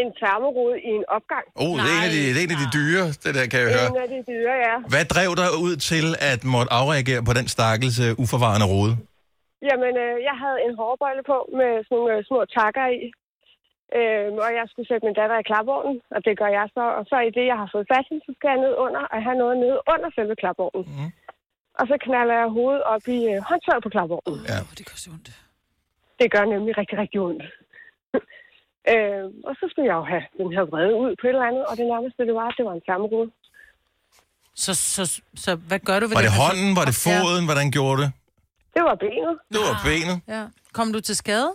En termorude i en opgang. Oh, nej, det er en af de, det er en af de dyre, det der kan jeg høre. En af de dyre, ja. Hvad drev dig ud til at måtte afreagere på den stakkels uh, uforvarende rude? Jamen, øh, jeg havde en hårbøjle på med sådan nogle øh, små takker i. Øhm, og jeg skulle sætte min datter i klapvognen, og det gør jeg så. Og så i det, jeg har fået fat i, så skal jeg ned under og have noget nede under selve klapvognen. Mm. Og så knalder jeg hovedet op i øh, håndtaget på klapvognen. Ja, det gør så ondt. Det gør nemlig rigtig, rigtig ondt. øhm, og så skulle jeg jo have den her vrede ud på et eller andet, og det nærmeste det var, det var en termorude. Så, så, så hvad gør du ved det? Var det, det hånden? Var det foden? Ja. Hvordan gjorde det? Det var benet. Det var benet. Ja. Kom du til skade?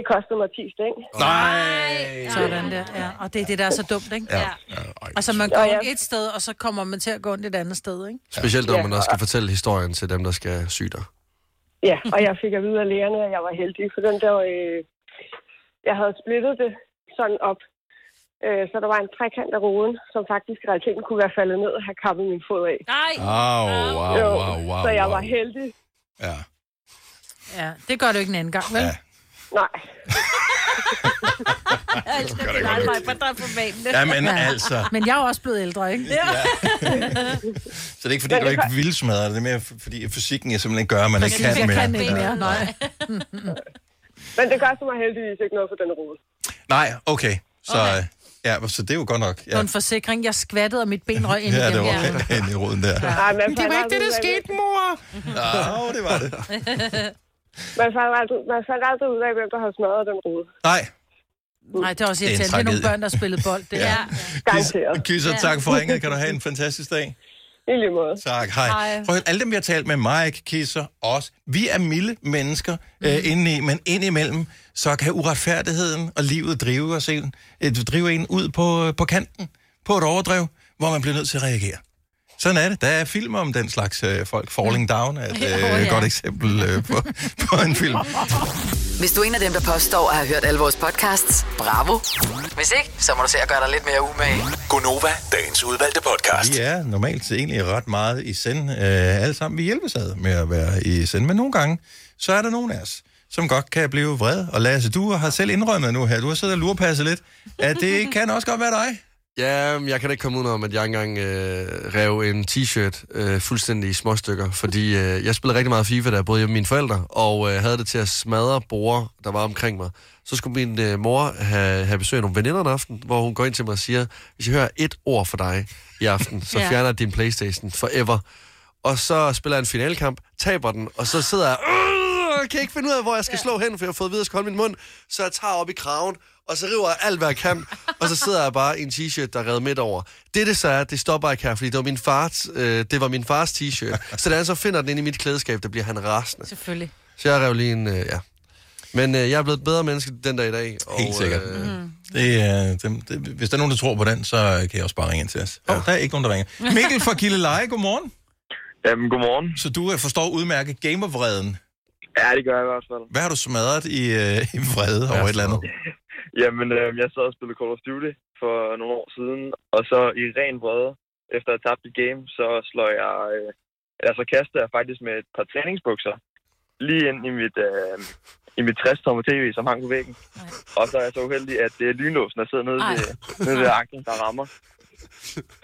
Det kostede mig ti sting. Nej! Sådan der, ja. Og det er det, der er så dumt, ikke? Ja. ja. Og så man går ja, ja. et sted, og så kommer man til at gå ind et andet sted, ikke? Ja. Specielt når man også skal fortælle historien til dem, der skal syge dig. Ja, og jeg fik at vide af lægerne, at jeg var heldig, for den der, øh, jeg havde splittet det sådan op. Øh, så der var en trekant af roden, som faktisk i realiteten kunne være faldet ned og have kappet min fod af. Nej! Wow, wow, wow, wow, wow. Så jeg var heldig. Ja. Ja, det gør du ikke en anden gang, vel? Ja. Nej. Jeg elsker det, det aldrig, for der er på banen. Jamen altså. Men jeg er også blevet ældre, ikke? Ja. Så det er ikke, fordi du ikke vil smadre det. Det er mere, fordi fysikken er simpelthen gør, at man ikke kan mere. Jeg kan ikke mere, nej. Men det gør så mig heldigvis ikke noget for den rode. Nej, okay. Så, okay. Ja, så det er jo godt nok. Ja. Det var en forsikring. Jeg skvattede, og mit ben røg ind i ja, det var okay. Ind i roden der. Ja. Ja. Men det var ikke det, der skete, mor. Nå, det var det. Man fandt aldrig, man fandt aldrig ud af, hvem der har smadret den rude. Nej. Nej, det er også irriterende. Det er, det er nogle børn, der spillede bold. Det er ja. Ja. Kisser, tak for ringet. Kan du have en fantastisk dag. I lige måde. Tak, hej. hej. Prøv at alle dem, vi har talt med, Mike, Kisser, os, vi er milde mennesker mm. øh, indeni, men indimellem, så kan uretfærdigheden og livet drive, os en, øh, drive en ud på, på kanten, på et overdrev, hvor man bliver nødt til at reagere. Sådan er det. Der er film om den slags øh, folk. Falling Down er et øh, oh, ja. godt eksempel øh, på, på en film. Hvis du er en af dem, der påstår at have hørt alle vores podcasts, bravo. Hvis ikke, så må du se at gøre dig lidt mere umage. Gunova, dagens udvalgte podcast. Vi er normalt egentlig ret meget i send. Øh, alle sammen, vi hjælpes ad med at være i send. Men nogle gange, så er der nogen af os, som godt kan blive vred. Og Lasse, du har selv indrømmet nu her. Du har siddet og lurpasset lidt. At det kan også godt være dig. Ja, jeg kan da ikke komme ud om, at jeg engang øh, rev en t-shirt øh, fuldstændig i små stykker, fordi øh, jeg spillede rigtig meget FIFA, da jeg boede hjemme med mine forældre, og øh, havde det til at smadre borde, der var omkring mig. Så skulle min øh, mor have, have besøg af nogle veninder en aften, hvor hun går ind til mig og siger, hvis jeg hører et ord fra dig i aften, så fjerner jeg din PlayStation forever. Og så spiller jeg en finalekamp, taber den, og så sidder jeg, øh, jeg kan ikke finde ud af, hvor jeg skal slå hen, for jeg har fået at vide, at jeg skal holde min mund, så jeg tager op i kraven, og så river jeg alt, hvad jeg kan, og så sidder jeg bare i en t-shirt, der redder midt over. Det, det så er, det stopper jeg ikke her, fordi det var min fars, øh, det var min fars t-shirt. Så da jeg så finder den inde i mit klædeskab, der bliver han rasende. Selvfølgelig. Så jeg rev lige en, øh, ja. Men øh, jeg er blevet et bedre menneske den dag i dag. Og, helt sikkert. Øh, mm. det er, det, det, hvis der er nogen, der tror på den, så kan jeg også bare ringe ind til os. Oh. Der er ikke nogen, der ringer. Mikkel fra Gilleleje, godmorgen. Jamen, godmorgen. Så du forstår udmærket gamervreden? Ja, det gør jeg i hvert fald. Hvad har du smadret i, øh, i vrede over et eller andet? Jamen, øh, jeg sad og spillede Call of Duty for nogle år siden, og så i ren vrede, efter at have tabt et game, så slår jeg, øh, altså kastede jeg faktisk med et par træningsbukser lige ind i mit, øh, i mit tres tommer tv, som hang på væggen. Ej. Og så er jeg så uheldig, at det er lynlåsen, der sidder nede ved, nede ved anklen, der rammer.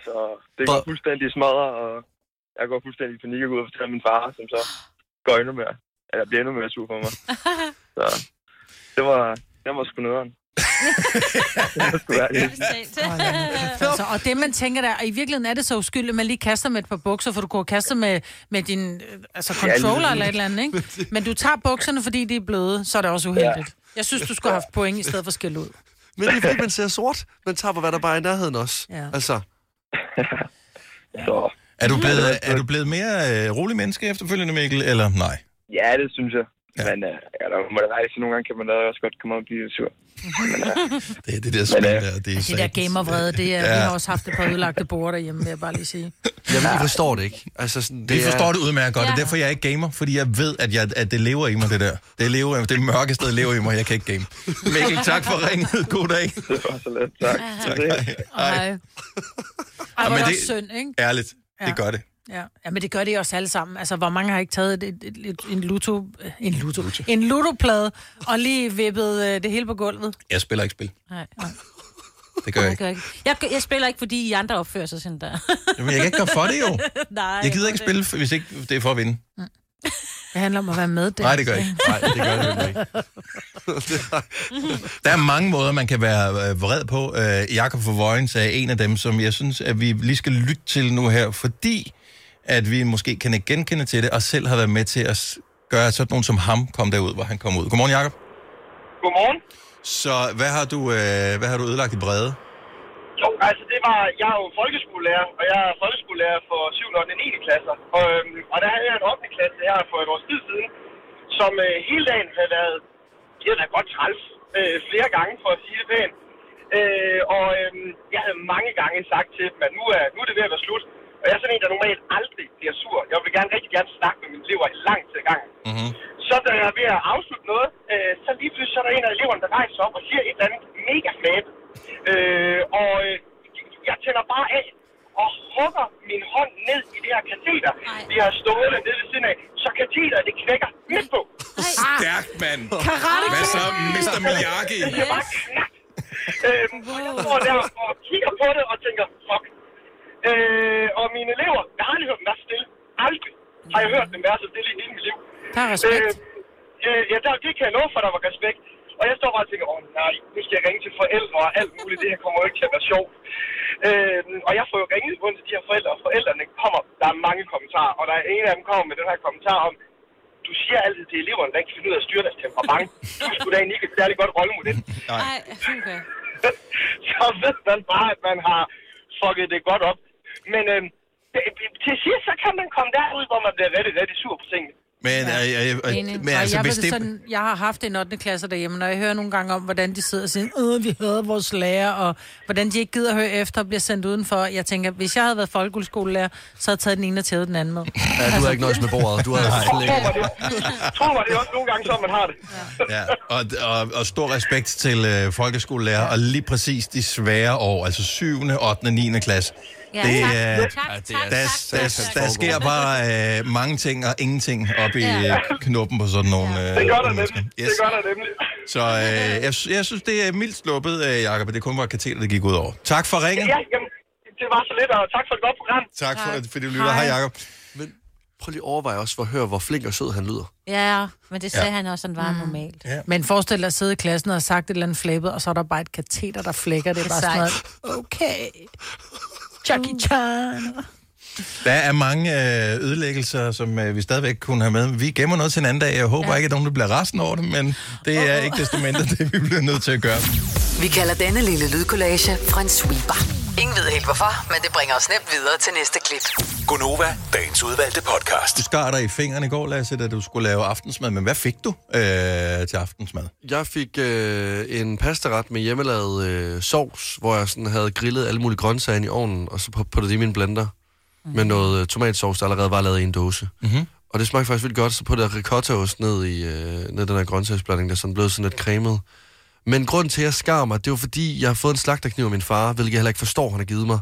Så det går fuldstændig smadret, og jeg går fuldstændig i panik og går ud og fortæller min far, som så går endnu mere, eller bliver endnu mere sur for mig. Så det var, det var sgu nødderen. Så, og det man tænker der, og i virkeligheden er det så uskyldigt, man lige kaster med et par bukser, for du går kaster med, med din altså controller eller et eller andet, ikke? Men du tager bukserne, fordi de er bløde, så er det også uheldigt. Jeg synes, du skulle have haft point i stedet for at skille ud. Men det er fordi, man ser sort. Man tager på, hvad der bare er i nærheden også. Ja. Altså. Så. Er du blevet, er du blevet mere øh, rolig menneske efterfølgende, Mikkel, eller nej? Ja, det synes jeg. Ja. Men øh, ja, der må det rejse. Nogle gange kan man da også godt komme op og blive sur. Men, øh, det er det der spil, der. Det er det sat. Der gamervrede, det er, ja. Vi har også haft et par ødelagte borde derhjemme, vil jeg bare lige sige. Jamen, jeg forstår det ikke. Altså, sådan, det jeg forstår er... det udmærket godt, og ja. Derfor jeg er ikke gamer, fordi jeg ved, at, jeg, at det lever i mig, det der. Det lever, det mørke sted lever i mig, jeg kan ikke game. Mikkel, tak for ringet. God dag. Det var så let. Tak. Tak. Hej. Hej. Ej, hvor er det synd, ikke? Ærligt, ja. Det gør det. Ja. Ja, men det gør det også alle sammen. Altså, hvor mange har ikke taget et, et, et, et, en luto, en luto, en lutoplade og lige vippet øh, det hele på gulvet? Jeg spiller ikke spil. Nej, nej. Det gør jeg, jeg ikke. Gør ikke. Jeg, jeg spiller ikke, fordi I andre opfører sig sådan der. Jamen, jeg kan ikke gøre for det jo. Nej. Jeg gider ikke spille, hvis ikke det er for at vinde. Mm. Det handler om at være med, det. Nej, det gør jeg ikke. Nej, det gør jeg ikke. Der er mange måder, man kan være vred på. Jakob fra Vojens er en af dem, som jeg synes, at vi lige skal lytte til nu her, fordi at vi måske kan ikke genkende til det, og selv har været med til at gøre sådan nogen som ham kom derud, hvor han kom ud. Godmorgen, Jakob. Godmorgen. Så hvad har du, øh, hvad har du ødelagt i brede? Jo, altså det var, jeg er jo folkeskolelærer, og jeg er folkeskolelærer for syvende og ottende og niende klasser. Og, øhm, og der havde jeg en ottende klasse her for et års tid siden, som øh, hele dagen havde været, det er da godt træls, øh, flere gange for at sige det pænt. Øh, og øh, jeg havde mange gange sagt til dem, at nu er, nu er det ved at være slut. Og jeg er sådan en, der normalt aldrig bliver sur. Jeg vil gerne rigtig gerne snakke med mine elever i lang tid ad gangen. Mm-hmm. Så da jeg er ved at afslutte noget, øh, så lige pludselig så er der en af eleverne, der rejser op og siger et eller andet mega flabet. Øh, og øh, jeg tænder bare af og hugger min hånd ned i det her kateter. Vi har stået der nede ved siden af, så kateter, det knækker midt på. Stærkt, mand. Hvad så, mister Miyagi? Yes. Jeg bare knap. Øh, jeg står der og kigger på det og tænker, fuck. Øh, og mine elever, jeg har aldrig hørt dem være stille. Aldrig har jeg hørt dem være så stille i hele mit liv. Der er respekt. Øh, øh, ja, der, det kan jeg love for, der var respekt. Og jeg står bare og tænker, åh nej, nu skal jeg ringe til forældre og alt muligt. Det her kommer jo ikke til at være sjovt. Øh, og jeg får jo ringet rundt til de her forældre, og forældrene kommer. Der er mange kommentarer, og der er en af dem kommer med den her kommentar om, du siger altid til eleverne, der ikke kan finde ud af at styre deres temperament. Du er sgu da egentlig ikke et særligt godt rollemodel. Nej, okay. Så ved man bare, at man har fucket det godt op. Men øh, til sidst, så kan man komme derud, hvor man bliver rigtig, rigtig sur på tingene. Men, ja. øh, øh, øh, men altså, jeg, hvis det... Sådan, jeg har haft en ottende klasse derhjemme, når jeg hører nogle gange om, hvordan de sidder og siger, øh, vi hader vores lærer, og hvordan de ikke gider at høre efter og bliver sendt udenfor. Jeg tænker, hvis jeg havde været folkeskolelærer, så havde jeg taget den ene og taget den anden med. Ja, du altså, har ikke nøjes med bordet. Du har slet ikke. Tror mig, det er også nogle gange, så man har det. Ja. Ja. Og, og, og stor respekt til øh, folkeskolelærer, og lige præcis de svære år, altså syvende, ottende, niende klasse. Ja, det, tak, øh, tak, tak, der, tak, der, tak, der, der sker bare øh, mange ting og ingenting op i øh, knoppen på sådan nogle øh, det gør der nemlig. Yes. Det gør der nemlig. Så øh, jeg, jeg synes, det er mildt sluppet, øh, Jakob. Det kun var kateter, der gik ud over. Tak for ringen. Ja, jamen, det var så lidt, og tak for et godt program. Tak, tak. for, for det lyder. Hej, Jakob. Men prøv lige at overveje også for at høre, hvor flink og sød han lyder. Ja, men det sagde ja. han også, han var mm. normalt. Ja. Men forestil dig at sidde i klassen og sagt et eller andet flæbet, og så er der bare et kateter, der flækker. Det er bare sådan noget. Okay. Jackie Chan. Der er mange ødelæggelser, som vi stadigvæk kunne have med. Vi gemmer noget til en anden dag. Jeg håber ja. ikke, at nogen bliver resten over det, men det er oh. ikke desto mindre det, vi bliver nødt til at gøre. Vi kalder denne lille lydkollage for en sweeper. Ingen ved helt hvorfor, men det bringer os nemt videre til næste klip. Gunova, dagens udvalgte podcast. Du skar dig i fingrene i går, Lasse, da du skulle lave aftensmad. Men hvad fik du øh, til aftensmad? Jeg fik øh, en pastaret med hjemmelavet øh, sovs, hvor jeg sådan havde grillet alle mulige grøntsager ind i ovnen, og så puttede det i min blender mm. med noget øh, tomatsovs, der allerede var lavet i en dåse. Mm-hmm. Og det smagte faktisk vildt godt, så puttede jeg ricottaost ned i øh, ned den her grøntsagsblanding, der sådan blev sådan lidt cremet. Men grunden til, at jeg skar mig, det var fordi, jeg har fået en slagterkniv af min far, hvilket jeg heller ikke forstår, han har givet mig.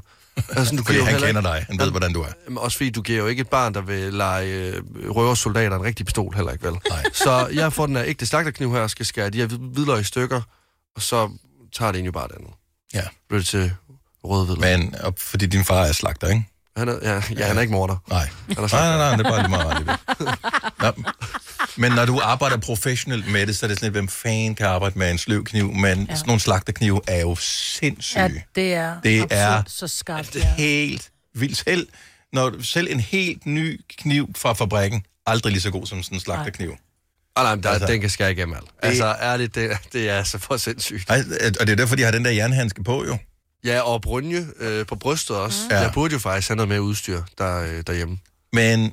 Altså, du fordi han heller... kender dig, han ved, hvordan du er. Også fordi du giver jo ikke et barn, der vil lege røversoldater en rigtig pistol, heller ikke vel. Nej. Så jeg får den her ægte slagterkniv her, og skal skære de her hvidløg i stykker, og så tager det egentlig bare det andet. Ja. Bliver det til rødhvidløg. Men og fordi din far er slagter, ikke? Han er, ja, ja, han er ikke morder. Nej. Nej, nej, nej, det er bare lige meget ret. Men når du arbejder professionelt med det, så er det sådan lidt, hvem fanden kan arbejde med en sløv kniv, men ja. sådan nogle slagterknive er jo sindssyge. Ja, det er det er så skarpt. Det er helt vildt. Selv, når, selv en helt ny kniv fra fabrikken, aldrig lige så god som sådan en slagterkniv. Oh, nej, der, altså, den kan skære igennem alt. Altså, ærligt, det, det er så for sindssygt. Og det er derfor, de har den der jernhandske på, jo. Ja, og brynje øh, på brystet også. Mm. Jeg burde jo faktisk have noget mere udstyr der, øh, derhjemme. Men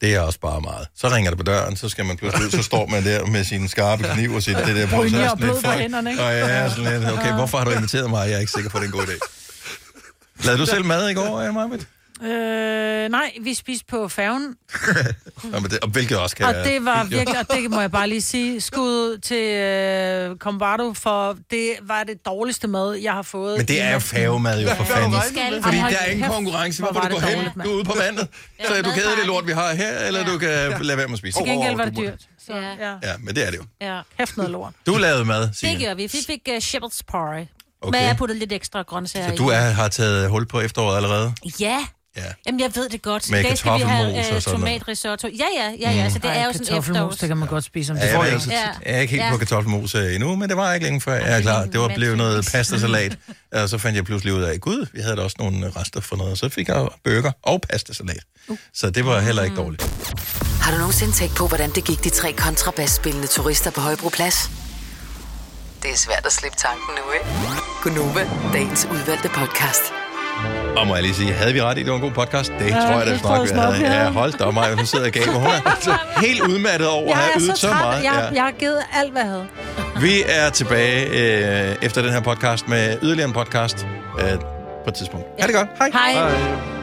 det er også bare meget. Så ringer det på døren, så skal man pludselig ud, så står man der med sine skarpe kniv og sit det der brystet. Brynje og blod på hænderne, ikke? Og ja, sådan lidt. Okay, hvorfor har du inviteret mig? Jeg er ikke sikker på, det er en god idé. Lavede du selv mad i går, Mai-Britt? Øh, nej, vi spiste på færgen. Jamen, det, og hvilket også kan. Og det var virkelig, og det må jeg bare lige sige, skud til øh, Combardo, for det var det dårligste mad, jeg har fået. Men det er jo færgemad, jo, for fanden. Fordi der er ingen konkurrence, hvor, hvor du går hen, mad. Du er ude på vandet, så er du ked af det lort, vi har her, eller ja. du kan ja. lade være med at spise. Til gengæld var det dyrt. Så, ja. ja, men det er det jo. Ja, kæft noget lort. Du lavede mad, Signe. Det gør vi. Vi fik uh, shepherd's pie, okay. Men jeg puttede lidt ekstra grøntsager i. Så du er, har taget hul på efteråret allerede? Ja. Ja. Jamen, jeg ved det godt. Med kartoffelmos og sådan noget. Tomatrisotto. Ja, ja, ja, ja. Mm. Så det Ej, er jo sådan efterårs. Det kan man godt spise som ja, det får. Jeg, altså, ja. jeg er ikke helt ja. på kartoffelmos endnu, men det var ikke længe før. Jeg er klar. Det var blevet noget pastasalat, og så fandt jeg pludselig ud af, gud, vi havde da også nogle rester for noget, så fik jeg burger og pastasalat. Uh. Så det var heller ikke mm. dårligt. Har du nogensinde tænkt på, hvordan det gik de tre kontrabasspillende turister på Højbroplads? Det er svært at slippe tanken nu, ikke? Gunova, dagens udvalgte podcast. Og må jeg lige sige, havde vi ret i, det var en god podcast? Det ja, tror jeg, det er snart, vi havde. Ja, ja hold da op, Maja, hun sidder og gav med. Hun er helt udmattet over at have ydet så, så meget. Jeg, ja. jeg har givet alt, hvad jeg havde. Vi er tilbage øh, efter den her podcast med yderligere en podcast øh, på et tidspunkt. Ja. Ha' det godt. Hej. Hej. Hej.